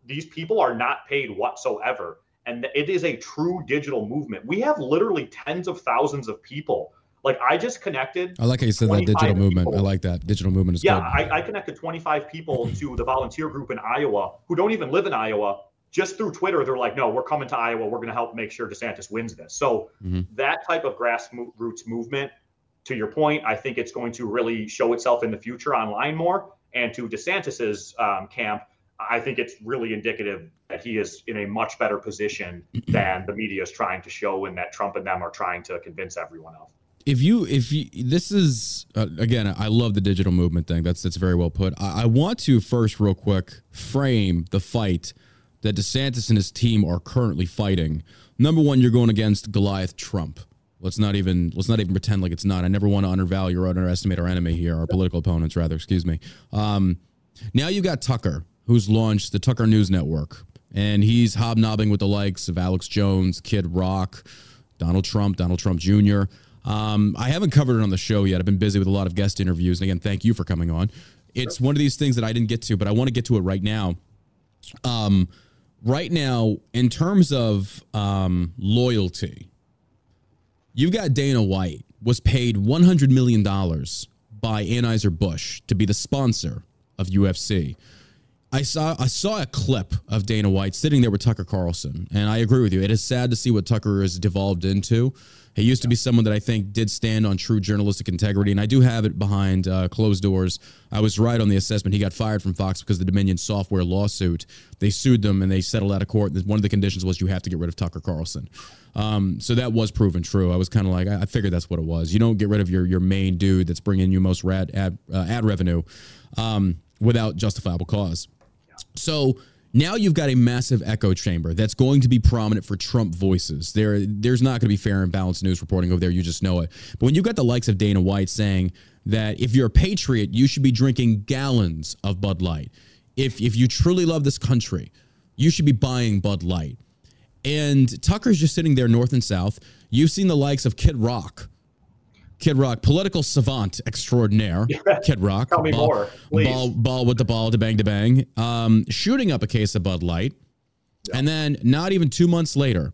these people are not paid whatsoever. And it is a true digital movement. We have literally tens of thousands of people. Like, I just connected. I like how you said that digital movement. People. I like that. Digital movement is good. I connected 25 people to the volunteer group in Iowa who don't even live in Iowa. Just through Twitter, they're like, no, we're coming to Iowa. We're going to help make sure DeSantis wins this. So that type of grassroots movement, to your point, I think it's going to really show itself in the future online more. And to DeSantis's camp, I think it's really indicative that he is in a much better position than the media is trying to show, and that Trump and them are trying to convince everyone of. If you, this is, again, I love the digital movement thing. That's very well put. I want to first real quick frame the fight that DeSantis and his team are currently fighting. Number one, you're going against Goliath Trump. Let's not even pretend like it's not. I never want to undervalue or underestimate our enemy here, our political opponents, rather, excuse me. Now you've got Tucker, who's launched the Tucker News Network, and he's hobnobbing with the likes of Alex Jones, Kid Rock, Donald Trump Jr. I haven't covered it on the show yet. I've been busy with a lot of guest interviews. And again, thank you for coming on. It's one of these things that I didn't get to, but I want to get to it right now. Right now, in terms of loyalty, you've got Dana White was paid $100 million by Anheuser-Busch to be the sponsor of UFC. I saw a clip of Dana White sitting there with Tucker Carlson, and I agree with you. It is sad to see what Tucker has devolved into. He used to be someone that I think did stand on true journalistic integrity, and I do have it behind closed doors. I was right on the assessment. He got fired from Fox because of the Dominion Software lawsuit. They sued them, and they settled out of court. One of the conditions was you have to get rid of Tucker Carlson. So that was proven true. I was kind of like, I figured that's what it was. You don't get rid of your main dude that's bringing you most ad revenue without justifiable cause. So now you've got a massive echo chamber that's going to be prominent for Trump voices. There's not going to be fair and balanced news reporting over there. You just know it. But when you've got the likes of Dana White saying that if you're a patriot, you should be drinking gallons of Bud Light. If you truly love this country, you should be buying Bud Light. And Tucker's just sitting there north and south. You've seen the likes of Kid Rock, political savant extraordinaire, Kid Rock. Tell me more, please. Ball with the ball, to bang, to bang. Shooting up a case of Bud Light. Yeah. And then not even 2 months later,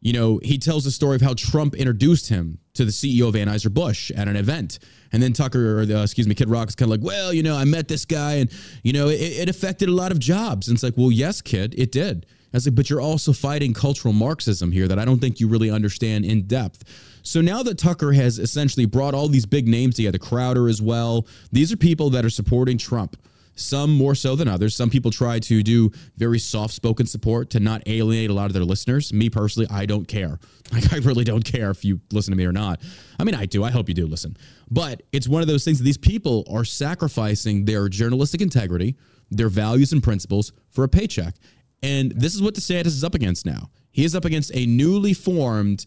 you know, he tells the story of how Trump introduced him to the CEO of Anheuser-Busch at an event. And then Kid Rock is kind of like, well, you know, I met this guy and, you know, it affected a lot of jobs. And it's like, well, yes, kid, it did. I was like, but you're also fighting cultural Marxism here that I don't think you really understand in depth. So now that Tucker has essentially brought all these big names together, Crowder as well, these are people that are supporting Trump, some more so than others. Some people try to do very soft-spoken support to not alienate a lot of their listeners. Me personally, I don't care. Like, I really don't care if you listen to me or not. I mean, I do. I hope you do listen. But it's one of those things that these people are sacrificing their journalistic integrity, their values and principles for a paycheck. And this is what DeSantis is up against now. He is up against a newly formed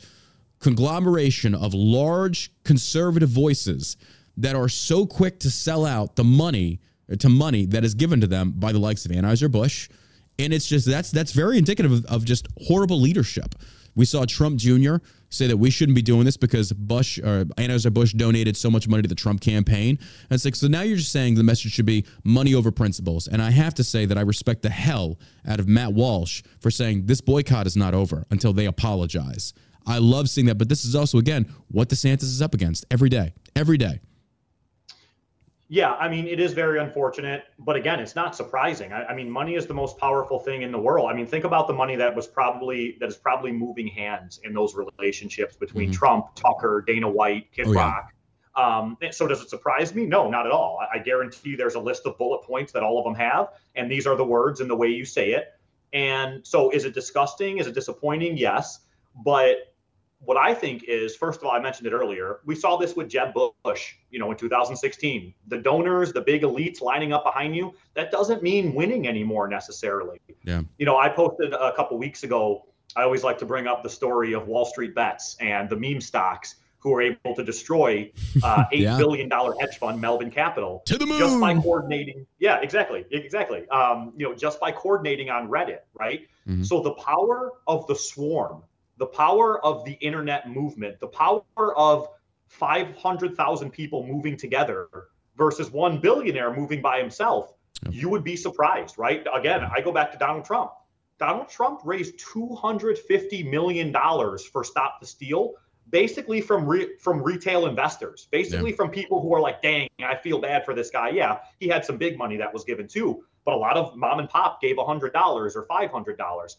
conglomeration of large conservative voices that are so quick to sell out the money that is given to them by the likes of Anheuser-Busch. And it's just, that's very indicative of just horrible leadership. We saw Trump Jr. say that we shouldn't be doing this because Bush or Anheuser-Busch donated so much money to the Trump campaign. And it's like, so now you're just saying the message should be money over principles. And I have to say that I respect the hell out of Matt Walsh for saying this boycott is not over until they apologize. I love seeing that. But this is also, again, what DeSantis is up against every day, every day. Yeah, I mean, it is very unfortunate, but again, it's not surprising. I mean, money is the most powerful thing in the world. I mean, think about the money that is probably moving hands in those relationships between Trump, Tucker, Dana White, Kid Rock. Yeah. So does it surprise me? No, not at all. I guarantee you there's a list of bullet points that all of them have, and these are the words and the way you say it. And so is it disgusting? Is it disappointing? Yes. But what I think is, first of all, I mentioned it earlier, we saw this with Jeb Bush, in 2016. The donors, the big elites lining up behind you, that doesn't mean winning anymore necessarily. Yeah. I posted a couple weeks ago, I always like to bring up the story of Wall Street Bets and the meme stocks who were able to destroy $8 billion hedge fund Melvin Capital. To the moon! Just by coordinating. Yeah, exactly. Just by coordinating on Reddit, right? Mm-hmm. So the power of the swarm, the power of the internet movement, the power of 500,000 people moving together versus one billionaire moving by himself, you would be surprised, right? Again, I go back to Donald Trump. Donald Trump raised $250 million for Stop the Steal, basically from retail investors, from people who are like, dang, I feel bad for this guy. Yeah, he had some big money that was given too, but a lot of mom and pop gave $100 or $500.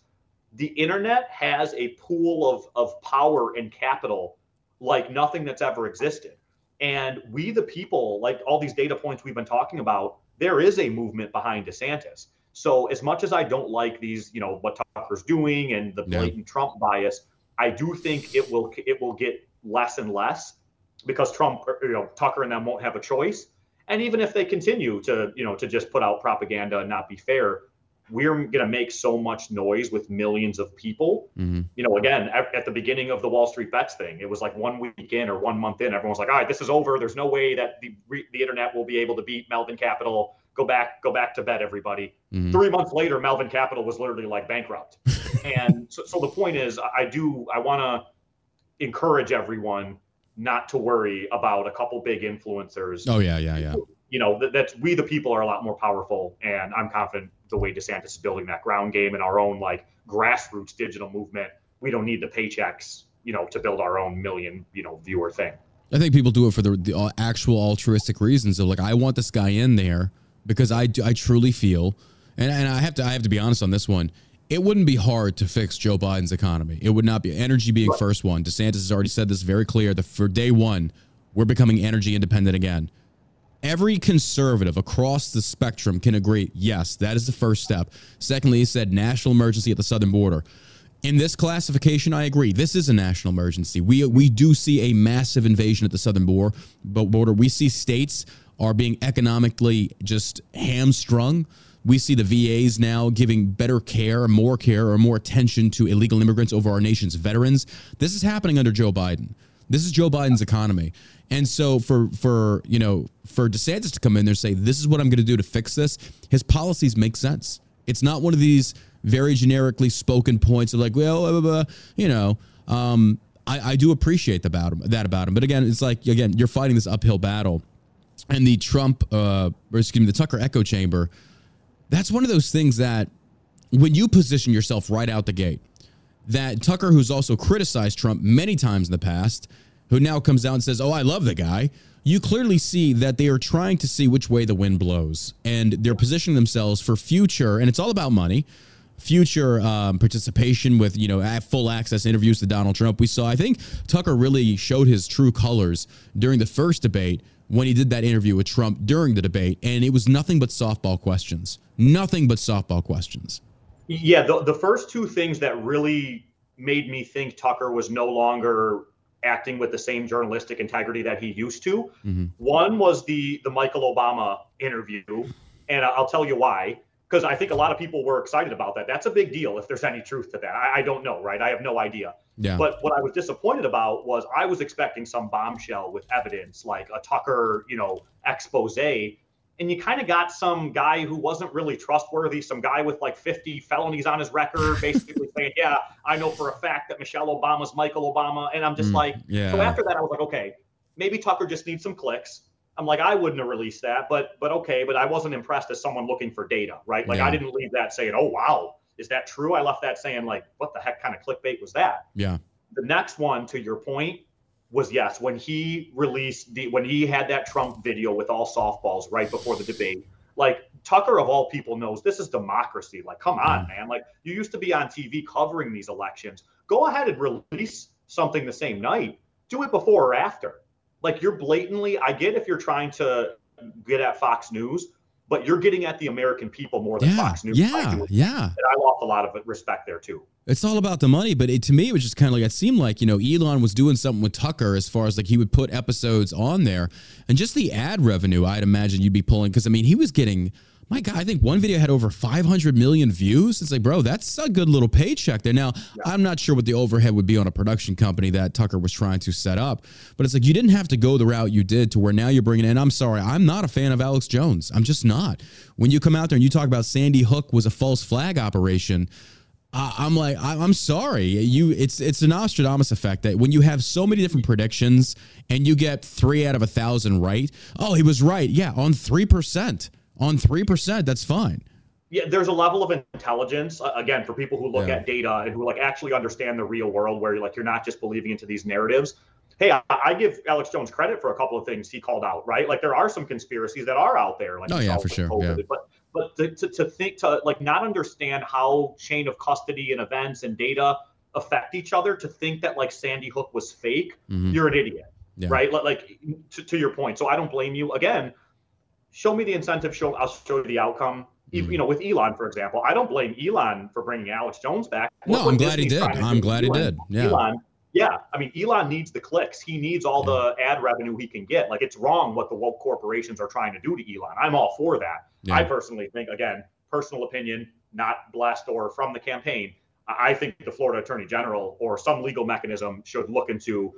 The internet has a pool of power and capital like nothing that's ever existed. And we, the people, like all these data points we've been talking about, there is a movement behind DeSantis. So as much as I don't like these, what Tucker's doing and the blatant Trump bias, I do think it will get less and less because Trump, Tucker and them won't have a choice. And even if they continue to, to just put out propaganda and not be fair, we're going to make so much noise with millions of people. Mm-hmm. Again, at the beginning of the Wall Street Bets thing, it was like 1 week in or 1 month in, everyone's like, all right, this is over. There's no way that the internet will be able to beat Melvin Capital. Go back to bed, everybody. Mm-hmm. 3 months later, Melvin Capital was literally like bankrupt. And so the point is, I want to encourage everyone not to worry about a couple big influencers. Oh, yeah. That's we, the people, are a lot more powerful. And I'm confident the way DeSantis is building that ground game and our own like grassroots digital movement, we don't need the paychecks, to build our own million, viewer thing. I think people do it for the actual altruistic reasons of like, I want this guy in there because I truly feel, and I have to be honest on this one. It wouldn't be hard to fix Joe Biden's economy. It would not be energy being first one. DeSantis has already said this very clear that for day one, we're becoming energy independent again. Every conservative across the spectrum can agree, yes, that is the first step. Secondly, he said national emergency at the southern border. In this classification, I agree. This is a national emergency. We do see a massive invasion at the southern border. We see states are being economically just hamstrung. We see the VAs now giving better care or more attention to illegal immigrants over our nation's veterans. This is happening under Joe Biden. This is Joe Biden's economy. And so for DeSantis to come in there and say, this is what I'm going to do to fix this, his policies make sense. It's not one of these very generically spoken points of like, well, I do appreciate that about him. But again, it's like, again, you're fighting this uphill battle. And the the Tucker echo chamber, that's one of those things that when you position yourself right out the gate, that Tucker, who's also criticized Trump many times in the past, who now comes out and says, I love the guy. You clearly see that they are trying to see which way the wind blows, and they're positioning themselves for future. And it's all about money future participation with, you know, full access interviews to Donald Trump. We saw, I think Tucker really showed his true colors during the first debate when he did that interview with Trump during the debate. And it was nothing but softball questions, nothing but softball questions. Yeah, the first two things that really made me think Tucker was no longer acting with the same journalistic integrity that he used to. Mm-hmm. One was the Michael Obama interview, and I'll tell you why, because I think a lot of people were excited about that. That's a big deal if there's any truth to that. I don't know, right? I have no idea. Yeah. But what I was disappointed about was I was expecting some bombshell with evidence, like a Tucker, you know, expose, and you kind of got some guy who wasn't really trustworthy, some guy with like 50 felonies on his record, basically saying, yeah, I know for a fact that Michelle Obama's Michael Obama. And I'm just like, yeah. So after that, I was like, okay, maybe Tucker just needs some clicks. I'm like, I wouldn't have released that, but okay. But I wasn't impressed as someone looking for data, right? Like, yeah. I didn't leave that saying, oh, wow, is that true? I left that saying like, what the heck kind of clickbait was that? Yeah. The next one, to your point, was yes, when he released when he had that Trump video with all softballs right before the debate, like Tucker of all people knows this is democracy. Like, come on, man. Like, you used to be on TV covering these elections. Go ahead and release something the same night. Do it before or after. Like, you're blatantly, I get if you're trying to get at Fox News, but you're getting at the American people more than Fox News. Yeah. And I lost a lot of respect there too. It's all about the money, but to me, it was just kind of like, it seemed like, you know, Elon was doing something with Tucker as far as like he would put episodes on there, and just the ad revenue, I'd imagine you'd be pulling. Cause I mean, he was getting, my God, I think one video had over 500 million views. It's like, bro, that's a good little paycheck there. Now, I'm not sure what the overhead would be on a production company that Tucker was trying to set up, but it's like, you didn't have to go the route you did to where now you're bringing in. I'm sorry, I'm not a fan of Alex Jones. I'm just not. When you come out there and you talk about Sandy Hook was a false flag operation, I'm like, I'm sorry. It's an Nostradamus effect that when you have so many different predictions and you get 3 out of 1,000 right. Oh, he was right. Yeah, on 3%. On 3%, that's fine. Yeah, there's a level of intelligence, again, for people who look at data and who like actually understand the real world, where you're like, you're not just believing into these narratives. Hey, I give Alex Jones credit for a couple of things he called out, right? Like, there are some conspiracies that are out there. Like, oh, yeah, for sure. COVID, yeah. But to think, to like not understand how chain of custody and events and data affect each other, to think that like Sandy Hook was fake, you're an idiot, right? Like, to your point. So I don't blame you. Again, show me the incentive, I'll show you the outcome. You know, with Elon, for example, I don't blame Elon for bringing Alex Jones back. No, I'm glad Disney's he did. I'm glad Elon, he did. Yeah. Yeah, I mean, Elon needs the clicks. He needs all the ad revenue he can get. Like, it's wrong what the woke corporations are trying to do to Elon. I'm all for that. Yeah. I personally think, again, personal opinion, not blessed or from the campaign, I think the Florida Attorney General or some legal mechanism should look into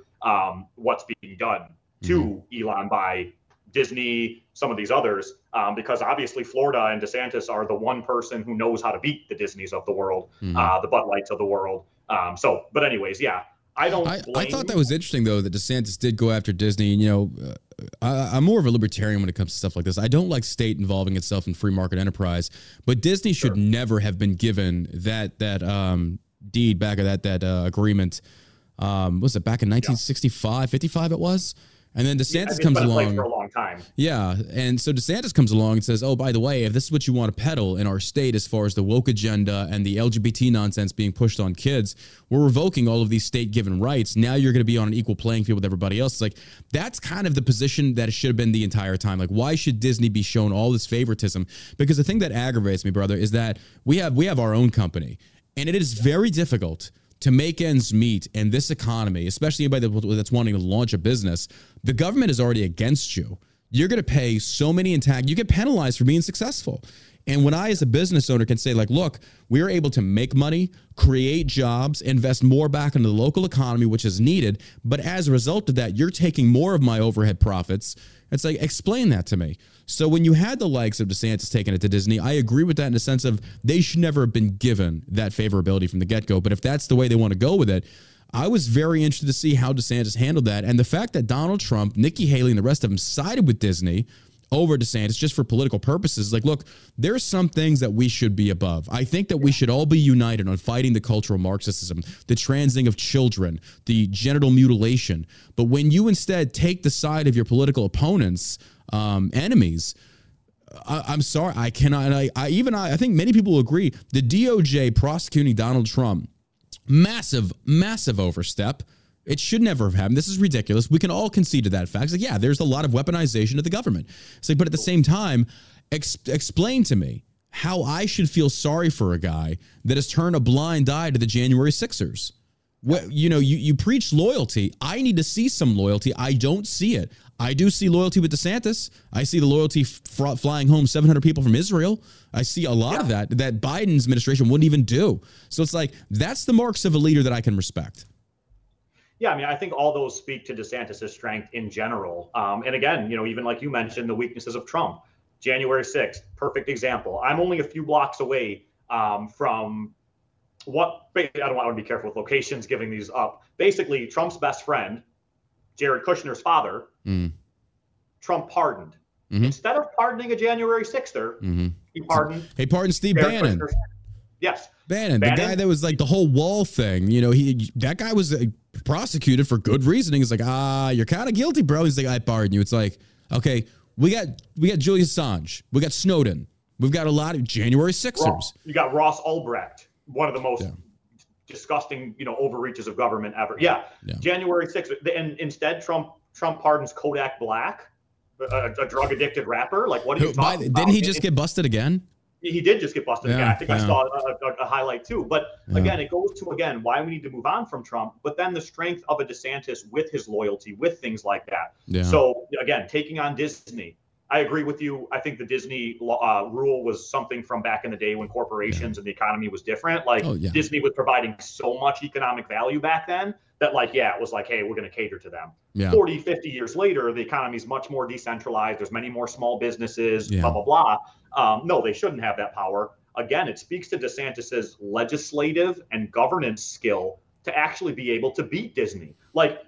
what's being done to Elon by Disney, some of these others, because obviously Florida and DeSantis are the one person who knows how to beat the Disneys of the world, the Bud Lights of the world. So, but anyways, yeah. I thought that was interesting, though, that DeSantis did go after Disney. You know, I'm more of a libertarian when it comes to stuff like this. I don't like state involving itself in free market enterprise, but Disney should never have been given that deed back of that agreement. Was it back in 1965, 55 it was? And then DeSantis comes along for a long time. Yeah. And so DeSantis comes along and says, oh, by the way, if this is what you want to peddle in our state as far as the woke agenda and the LGBT nonsense being pushed on kids, we're revoking all of these state given rights. Now you're going to be on an equal playing field with everybody else. It's like, that's kind of the position that it should have been the entire time. Like, why should Disney be shown all this favoritism? Because the thing that aggravates me, brother, is that we have our own company, and it is very difficult to make ends meet in this economy, especially anybody that's wanting to launch a business. The government is already against you. You're going to pay so many in tax. You get penalized for being successful. And when I, as a business owner, can say, like, look, we are able to make money, create jobs, invest more back into the local economy, which is needed. But as a result of that, you're taking more of my overhead profits. It's like, explain that to me. So when you had the likes of DeSantis taking it to Disney, I agree with that in the sense of they should never have been given that favorability from the get-go. But if that's the way they want to go with it, I was very interested to see how DeSantis handled that. And the fact that Donald Trump, Nikki Haley, and the rest of them sided with Disney over DeSantis just for political purposes. Like, look, there's some things that we should be above. I think that we should all be united on fighting the cultural Marxism, the transing of children, the genital mutilation. But when you instead take the side of your political opponents, enemies, I'm sorry, I cannot. I think many people agree. The DOJ prosecuting Donald Trump, massive, massive overstep. It should never have happened. This is ridiculous. We can all concede to that fact. It's like, yeah, there's a lot of weaponization of the government. It's like, but at the same time, explain to me how I should feel sorry for a guy that has turned a blind eye to the January 6ers. Well, you know, you preach loyalty. I need to see some loyalty. I don't see it. I do see loyalty with DeSantis. I see the loyalty flying home 700 people from Israel. I see a lot of that Biden's administration wouldn't even do. So it's like, that's the marks of a leader that I can respect. Yeah, I mean, I think all those speak to DeSantis' strength in general. And again, you know, even like you mentioned, the weaknesses of Trump. January 6th, perfect example. I'm only a few blocks away from what, I don't want to be careful with locations giving these up. Basically, Trump's best friend, Jared Kushner's father, Trump pardoned. Mm-hmm. Instead of pardoning a January 6ther, he pardoned Steve Bannon. Yes. Bannon, the guy that was like the whole wall thing, you know, that guy was prosecuted for good reasoning. It's like, you're kind of guilty, bro. He's like, I pardon you. It's like, okay, we got Julian Assange. We got Snowden. We've got a lot of January 6ers. You got Ross Ulbricht, one of the most disgusting, you know, overreaches of government ever. Yeah. January 6th. And instead, Trump pardons Kodak Black, a drug addicted rapper. Like, what are you talking about? Didn't he just get busted again? He did just get busted again. I think I saw a highlight too. But again, it goes to, again, why we need to move on from Trump, but then the strength of a DeSantis with his loyalty, with things like that. Yeah. So again, taking on Disney, I agree with you. I think the Disney rule was something from back in the day when corporations and the economy was different. Like Disney was providing so much economic value back then that like, it was like, hey, we're going to cater to them. 40, 50 years later, the economy is much more decentralized. There's many more small businesses, blah, blah, blah. No, they shouldn't have that power. Again, it speaks to DeSantis's legislative and governance skill to actually be able to beat Disney. Like,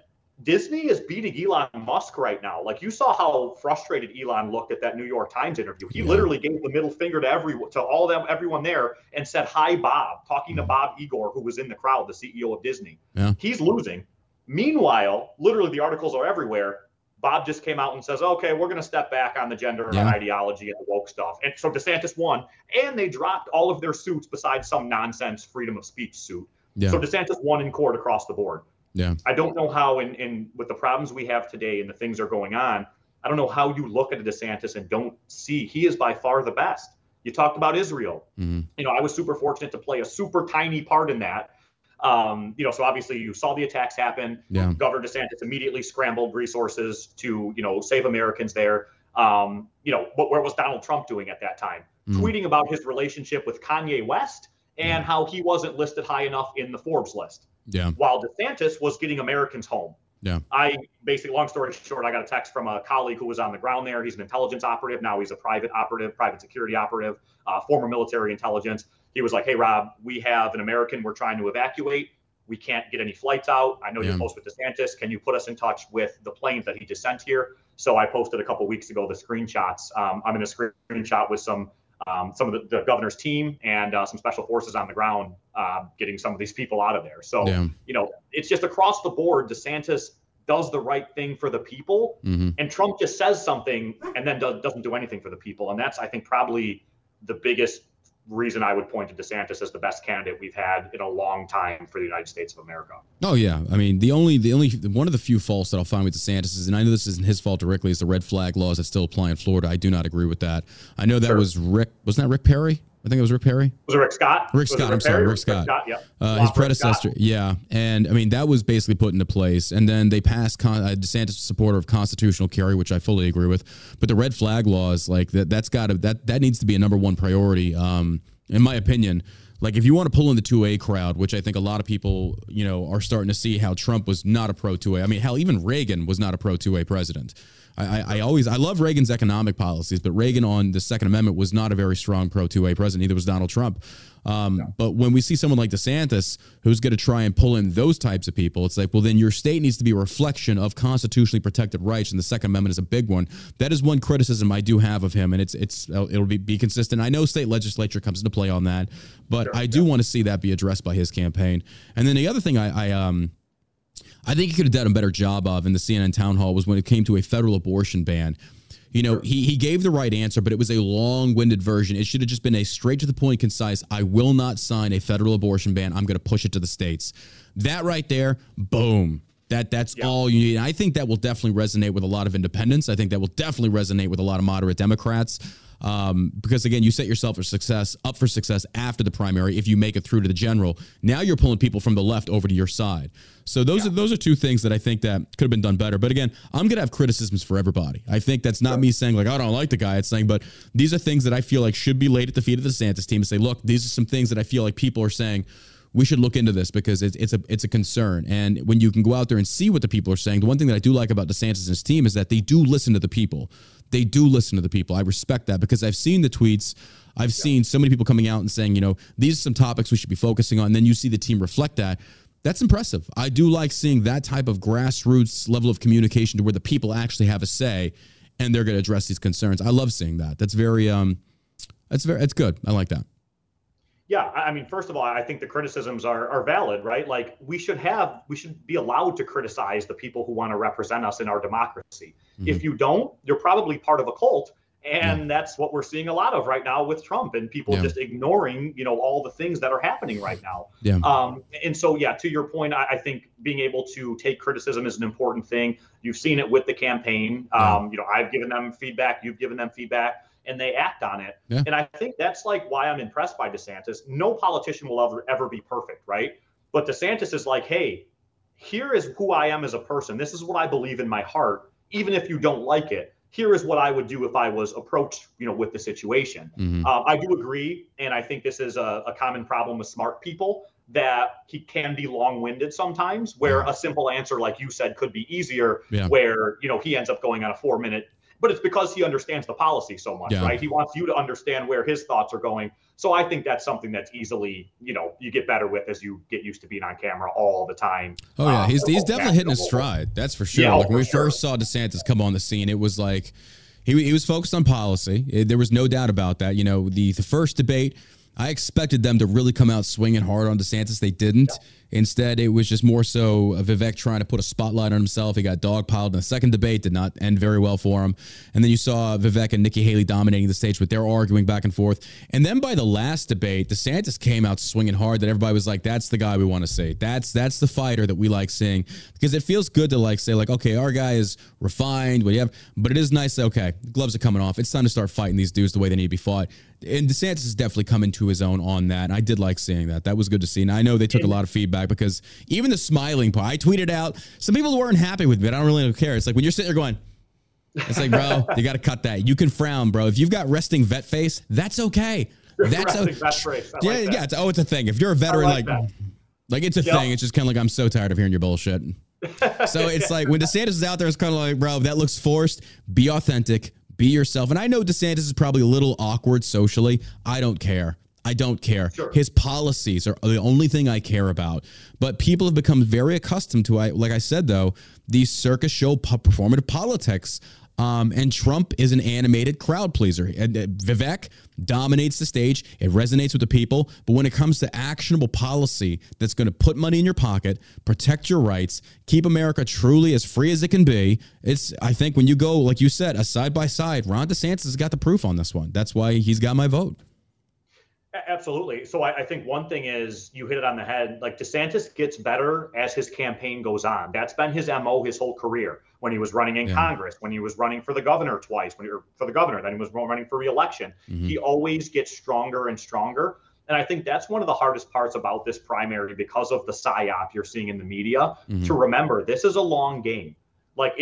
Disney is beating Elon Musk right now. Like, you saw how frustrated Elon looked at that New York Times interview. He literally gave the middle finger to everyone there and said, hi, Bob, talking to Bob Iger, who was in the crowd, the CEO of Disney. Yeah. He's losing. Meanwhile, literally the articles are everywhere. Bob just came out and says, okay, we're going to step back on the gender and ideology and the woke stuff. And so DeSantis won, and they dropped all of their suits besides some nonsense freedom of speech suit. Yeah. So DeSantis won in court across the board. Yeah, I don't know how in with the problems we have today and the things are going on, I don't know how you look at a DeSantis and don't see he is by far the best. You talked about Israel. You know, I was super fortunate to play a super tiny part in that. You know, so obviously you saw the attacks happen. Governor DeSantis immediately scrambled resources to, you know, save Americans there. You know, but where was Donald Trump doing at that time? Tweeting about his relationship with Kanye West and how he wasn't listed high enough in the Forbes list. While DeSantis was getting Americans home. I basically, long story short, I got a text from a colleague who was on the ground there. He's an intelligence operative. Now he's a private operative, private security operative, former military intelligence. He was like, hey, Rob, we have an American we're trying to evacuate. We can't get any flights out. I know you're close with DeSantis. Can you put us in touch with the planes that he just sent here? So I posted a couple of weeks ago the screenshots. I'm in a screenshot with some of the governor's team and some special forces on the ground getting some of these people out of there. So, you know, it's just across the board, DeSantis does the right thing for the people. And Trump just says something and then doesn't do anything for the people. And that's, I think, probably the biggest reason I would point to DeSantis as the best candidate we've had in a long time for the United States of America. Oh, yeah. I mean, the only one of the few faults that I'll find with DeSantis is, and I know this isn't his fault directly, is the red flag laws that still apply in Florida. I do not agree with that. I know that was Rick Perry? I think it was Rick Perry. Was it Rick Scott? Rick Scott. Yeah. His predecessor. Yeah. And I mean, that was basically put into place. And then they passed DeSantis, supporter of constitutional carry, which I fully agree with. But the red flag laws, like that needs to be a number one priority. In my opinion, like if you want to pull in the 2A crowd, which I think a lot of people, you know, are starting to see how Trump was not a pro 2A. I mean, hell, even Reagan was not a pro 2A president. I love Reagan's economic policies, but Reagan on the Second Amendment was not a very strong pro 2A president. Neither was Donald Trump. But when we see someone like DeSantis, who's going to try and pull in those types of people, it's like, well, then your state needs to be a reflection of constitutionally protected rights. And the Second Amendment is a big one. That is one criticism I do have of him. And it'll be consistent. I know state legislature comes into play on that, but I do want to see that be addressed by his campaign. And then the other thing I think he could have done a better job of in the CNN town hall was when it came to a federal abortion ban. You know, he gave the right answer, but it was a long-winded version. It should have just been a straight-to-the-point, concise, I will not sign a federal abortion ban. I'm going to push it to the states. That right there, boom. That's all you need. And I think that will definitely resonate with a lot of independents. I think that will definitely resonate with a lot of moderate Democrats. Because, again, you set yourself up for success after the primary if you make it through to the general. Now you're pulling people from the left over to your side. So those are two things that I think that could have been done better. But, again, I'm going to have criticisms for everybody. I think that's not me saying, like, I don't like the guy. It's saying, but these are things that I feel like should be laid at the feet of the DeSantis team and say, look, these are some things that I feel like people are saying, we should look into this because it's a concern. And when you can go out there and see what the people are saying, the one thing that I do like about DeSantis and his team is that they do listen to the people. They do listen to the people. I respect that because I've seen the tweets. I've seen so many people coming out and saying, you know, these are some topics we should be focusing on. And then you see the team reflect that. That's impressive. I do like seeing that type of grassroots level of communication to where the people actually have a say and they're going to address these concerns. I love seeing that. That's good. I like that. Yeah, I mean, first of all, I think the criticisms are valid, right? Like we should be allowed to criticize the people who want to represent us in our democracy. Mm-hmm. If you don't, you're probably part of a cult. And that's what we're seeing a lot of right now with Trump and people just ignoring, you know, all the things that are happening right now. Yeah. And so, to your point, I think being able to take criticism is an important thing. You've seen it with the campaign. You know, I've given them feedback. You've given them feedback. And they act on it. Yeah. And I think that's like why I'm impressed by DeSantis. No politician will ever be perfect, right? But DeSantis is like, hey, here is who I am as a person. This is what I believe in my heart, even if you don't like it. Here is what I would do if I was approached, you know, with the situation. Mm-hmm. I do agree, and I think this is a common problem with smart people, that he can be long-winded sometimes, where a simple answer, like you said, could be easier, where, you know, he ends up going on a 4-minute. But it's because he understands the policy so much, right? He wants you to understand where his thoughts are going. So I think that's something that's easily, you know, you get better with as you get used to being on camera all the time. Oh, yeah. He's definitely hitting his stride. That's for sure. Yeah, like when we first saw DeSantis come on the scene, it was like he was focused on policy. There was no doubt about that. You know, the first debate, I expected them to really come out swinging hard on DeSantis. They didn't. Yeah. Instead, it was just more so Vivek trying to put a spotlight on himself. He got dogpiled in the second debate, did not end very well for him. And then you saw Vivek and Nikki Haley dominating the stage with their arguing back and forth. And then by the last debate, DeSantis came out swinging hard that everybody was like, that's the guy we want to see. That's the fighter that we like seeing, because it feels good to like say like, okay, our guy is refined, what do you have? But it is nice that, okay, gloves are coming off. It's time to start fighting these dudes the way they need to be fought. And DeSantis has definitely come into his own on that. And I did like seeing that. That was good to see. And I know they took a lot of feedback, because even the smiling part, I tweeted out, some people weren't happy with me, but I don't really care. It's like when you're sitting there going, it's like, bro, you got to cut that. You can frown, bro. If you've got resting vet face, that's okay. That's okay. Yeah. It's a thing. If you're a veteran, like it's a thing. It's just kind of like, I'm so tired of hearing your bullshit. So it's like when DeSantis is out there, it's kind of like, bro, that looks forced. Be authentic. Be yourself. And I know DeSantis is probably a little awkward socially. I don't care. Sure. His policies are the only thing I care about. But people have become very accustomed to, like I said, though, these circus show performative politics. And Trump is an animated crowd pleaser. And Vivek dominates the stage. It resonates with the people. But when it comes to actionable policy that's going to put money in your pocket, protect your rights, keep America truly as free as it can be, it's, I think when you go, like you said, a side-by-side, Ron DeSantis has got the proof on this one. That's why he's got my vote. Absolutely. So I think one thing is, you hit it on the head, like DeSantis gets better as his campaign goes on. That's been his MO his whole career. When he was running in Congress, when he was running for the governor twice, then he was running for re-election. Mm-hmm. He always gets stronger and stronger. And I think that's one of the hardest parts about this primary, because of the psyop you're seeing in the media, to remember this is a long game. Like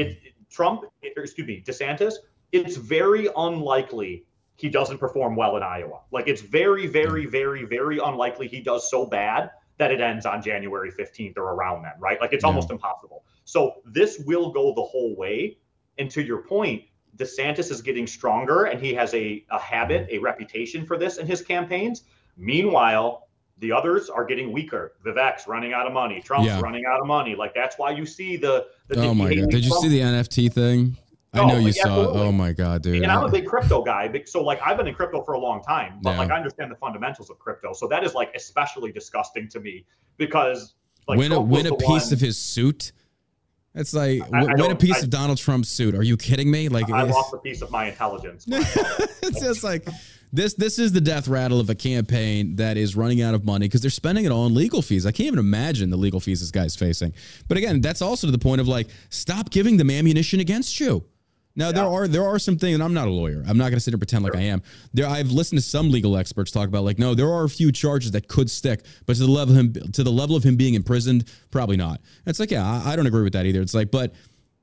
DeSantis, it's very unlikely he doesn't perform well in Iowa. Like it's very, very, very, very unlikely he does so bad that it ends on January 15th or around then, right? Like it's almost impossible. So this will go the whole way. And to your point, DeSantis is getting stronger, and he has a habit, a reputation for this in his campaigns. Meanwhile, the others are getting weaker. Vivek's running out of money. Trump's running out of money. Like that's why you see the oh my God. Did you see the NFT thing? I know you saw it. Oh my God, dude. And I'm a big crypto guy. So like I've been in crypto for a long time, but like I understand the fundamentals of crypto. So that is like especially disgusting to me, because like win a piece of his suit. It's like, win a piece of Donald Trump's suit. Are you kidding me? Like, I lost a piece of my intelligence. It's just like, this is the death rattle of a campaign that is running out of money because they're spending it all on legal fees. I can't even imagine the legal fees this guy's facing. But again, that's also to the point of like, stop giving them ammunition against you. Now, there are some things, and I'm not a lawyer. I'm not going to sit and pretend like I am. I've listened to some legal experts talk about like, no, there are a few charges that could stick, but to the level of him being imprisoned, probably not. And it's like, yeah, I don't agree with that either. It's like, but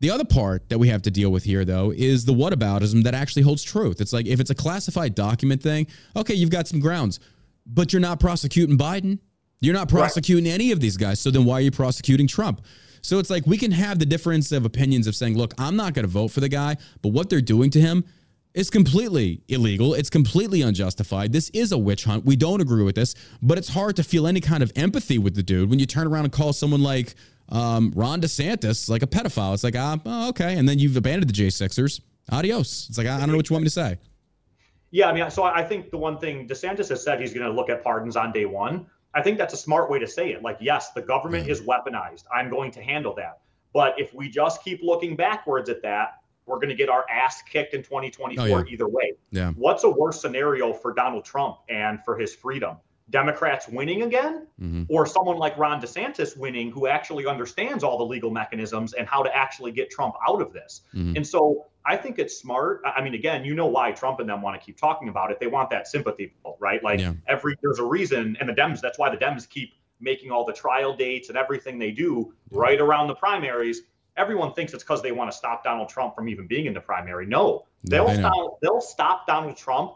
the other part that we have to deal with here, though, is the whataboutism that actually holds truth. It's like, if it's a classified document thing, okay, you've got some grounds, but you're not prosecuting Biden. You're not prosecuting any of these guys. So then why are you prosecuting Trump? So it's like we can have the difference of opinions of saying, look, I'm not going to vote for the guy, but what they're doing to him is completely illegal. It's completely unjustified. This is a witch hunt. We don't agree with this, but it's hard to feel any kind of empathy with the dude when you turn around and call someone like Ron DeSantis like a pedophile. It's like, oh, okay. And then you've abandoned the J6ers. Adios. It's like, I don't know what you want me to say. Yeah, I mean, so I think the one thing DeSantis has said, he's going to look at pardons on day one. I think that's a smart way to say it. Like, yes, the government is weaponized. I'm going to handle that. But if we just keep looking backwards at that, we're going to get our ass kicked in 2024 either way. Yeah. What's a worse scenario for Donald Trump and for his freedom? Democrats winning again, or someone like Ron DeSantis winning, who actually understands all the legal mechanisms and how to actually get Trump out of this. And so I think it's smart. I mean, again, you know why Trump and them want to keep talking about it. They want that sympathy vote, right? Like there's a reason. And the Dems, that's why the Dems keep making all the trial dates and everything they do right around the primaries. Everyone thinks it's because they want to stop Donald Trump from even being in the primary. No, they'll stop Donald Trump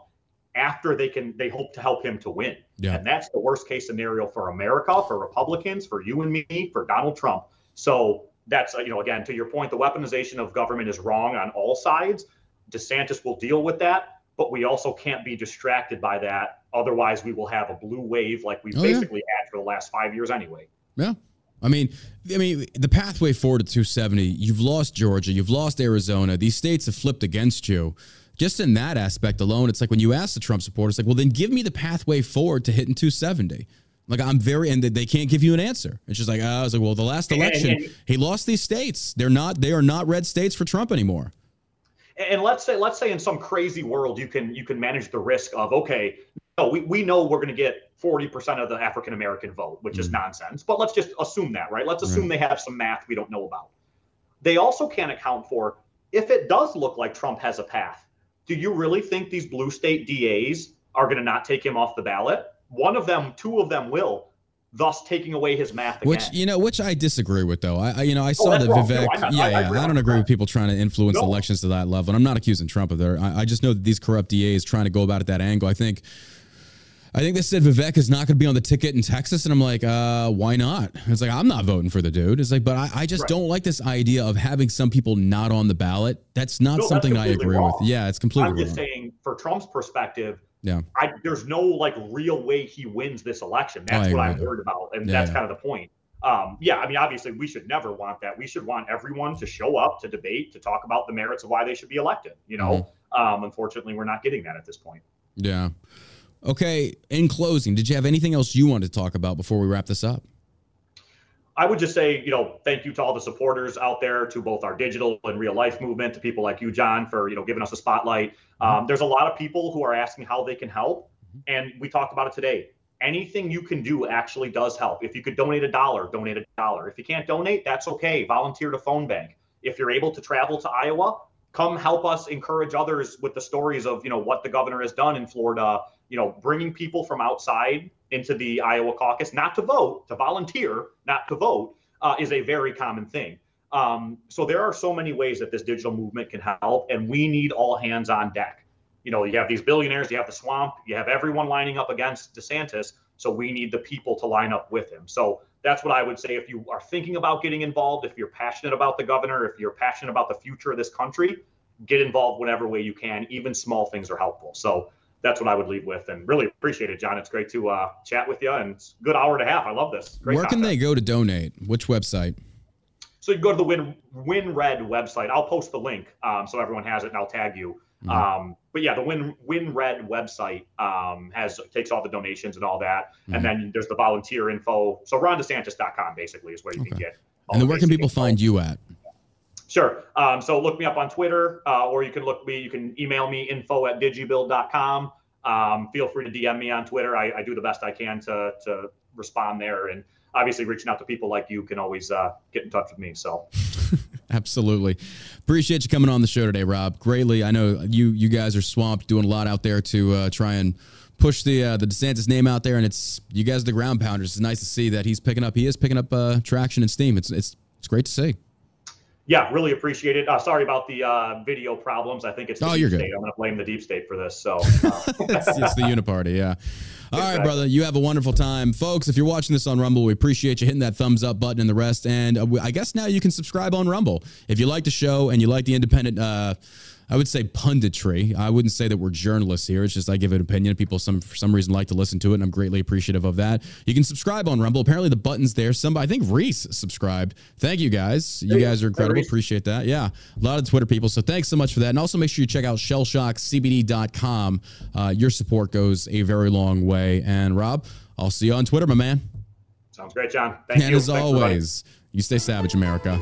after they hope to help him to win. And that's the worst case scenario for America, for Republicans, for you and me, for Donald Trump. So that's, you know, again, to your point, the weaponization of government is wrong on all sides. DeSantis will deal with that, but we also can't be distracted by that. Otherwise, we will have a blue wave like we basically had for the last 5 years anyway. Yeah. I mean, the pathway forward to 270, you've lost Georgia, you've lost Arizona. These states have flipped against you. Just in that aspect alone, it's like when you ask the Trump supporters, like, well, then give me the pathway forward to hitting 270. Like, and they can't give you an answer. It's just like, I was like, well, the last election, he lost these states. They are not red states for Trump anymore. And let's say in some crazy world, you can manage the risk of, okay, no, we know we're going to get 40% of the African-American vote, which is nonsense. But let's just assume that, right? Let's assume they have some math we don't know about. They also can't account for if it does look like Trump has a path. Do you really think these blue state DAs are going to not take him off the ballot? One of them, two of them will, thus taking away his math again. Which I disagree with, though. I saw that Vivek. I don't agree with people trying to influence elections to that level. And I'm not accusing Trump of that. I just know that these corrupt DAs trying to go about it that angle. I think they said Vivek is not going to be on the ticket in Texas. And I'm like, why not? It's like, I'm not voting for the dude. It's like, but I just don't like this idea of having some people not on the ballot. That's not something I agree with. Yeah, it's completely wrong. I'm just saying, for Trump's perspective, there's no like real way he wins this election. That's what I'm worried about. And that's kind of the point. I mean, obviously, we should never want that. We should want everyone to show up, to debate, to talk about the merits of why they should be elected. You know, unfortunately, we're not getting that at this point. Yeah. Okay, in closing, did you have anything else you wanted to talk about before we wrap this up? I would just say, you know, thank you to all the supporters out there, to both our digital and real life movement, to people like you, John, for, you know, giving us a spotlight. There's a lot of people who are asking how they can help. And we talked about it today. Anything you can do actually does help. If you could donate $1, donate $1. If you can't donate, that's okay. Volunteer to phone bank. If you're able to travel to Iowa, come help us encourage others with the stories of, you know, what the governor has done in Florida, you know, bringing people from outside into the Iowa caucus, not to vote, to volunteer, not to vote, is a very common thing. So there are so many ways that this digital movement can help, and we need all hands on deck. You know, you have these billionaires, you have the swamp, you have everyone lining up against DeSantis, so we need the people to line up with him. So that's what I would say. If you are thinking about getting involved, if you're passionate about the governor, if you're passionate about the future of this country, get involved whatever way you can. Even small things are helpful. So that's what I would leave with, and really appreciate it, John. It's great to chat with you, and it's a good hour and a half. I love this. Great Where can they go to donate? Which website? So you can go to the Win Red website. I'll post the link so everyone has it, and I'll tag you. But yeah, the Win Red website takes all the donations and all that, and then there's the volunteer info. So RonDeSantis.com basically is where you can get. And then where can people find you at? Sure. So look me up on Twitter, or you can you can email me info@digibuild.com. Feel free to DM me on Twitter. I do the best I can to respond there. And obviously reaching out to people like you can always get in touch with me. So absolutely. Appreciate you coming on the show today, Rob. Greatly. I know you guys are swamped doing a lot out there to try and push the DeSantis name out there, and you guys are the ground pounders. It's nice to see that he is picking up traction and steam. It's great to see. Yeah, really appreciate it. Sorry about the video problems. I think it's the deep state. I'm going to blame the deep state for this. So it's the Uniparty, yeah. All exactly. Right, brother. You have a wonderful time. Folks, if you're watching this on Rumble, we appreciate you hitting that thumbs up button and the rest. And I guess now you can subscribe on Rumble. If you like the show and you like the independent, I would say punditry. I wouldn't say that we're journalists here. It's just I give an opinion. People for some reason like to listen to it, and I'm greatly appreciative of that. You can subscribe on Rumble. Apparently the button's there. Somebody, I think Reese subscribed. Thank you guys. You guys are incredible. Appreciate that. Yeah, a lot of Twitter people. So thanks so much for that. And also make sure you check out shellshockcbd.com. Your support goes a very long way. And Rob, I'll see you on Twitter, my man. Sounds great, John. Thank you. And as always, you stay savage, America.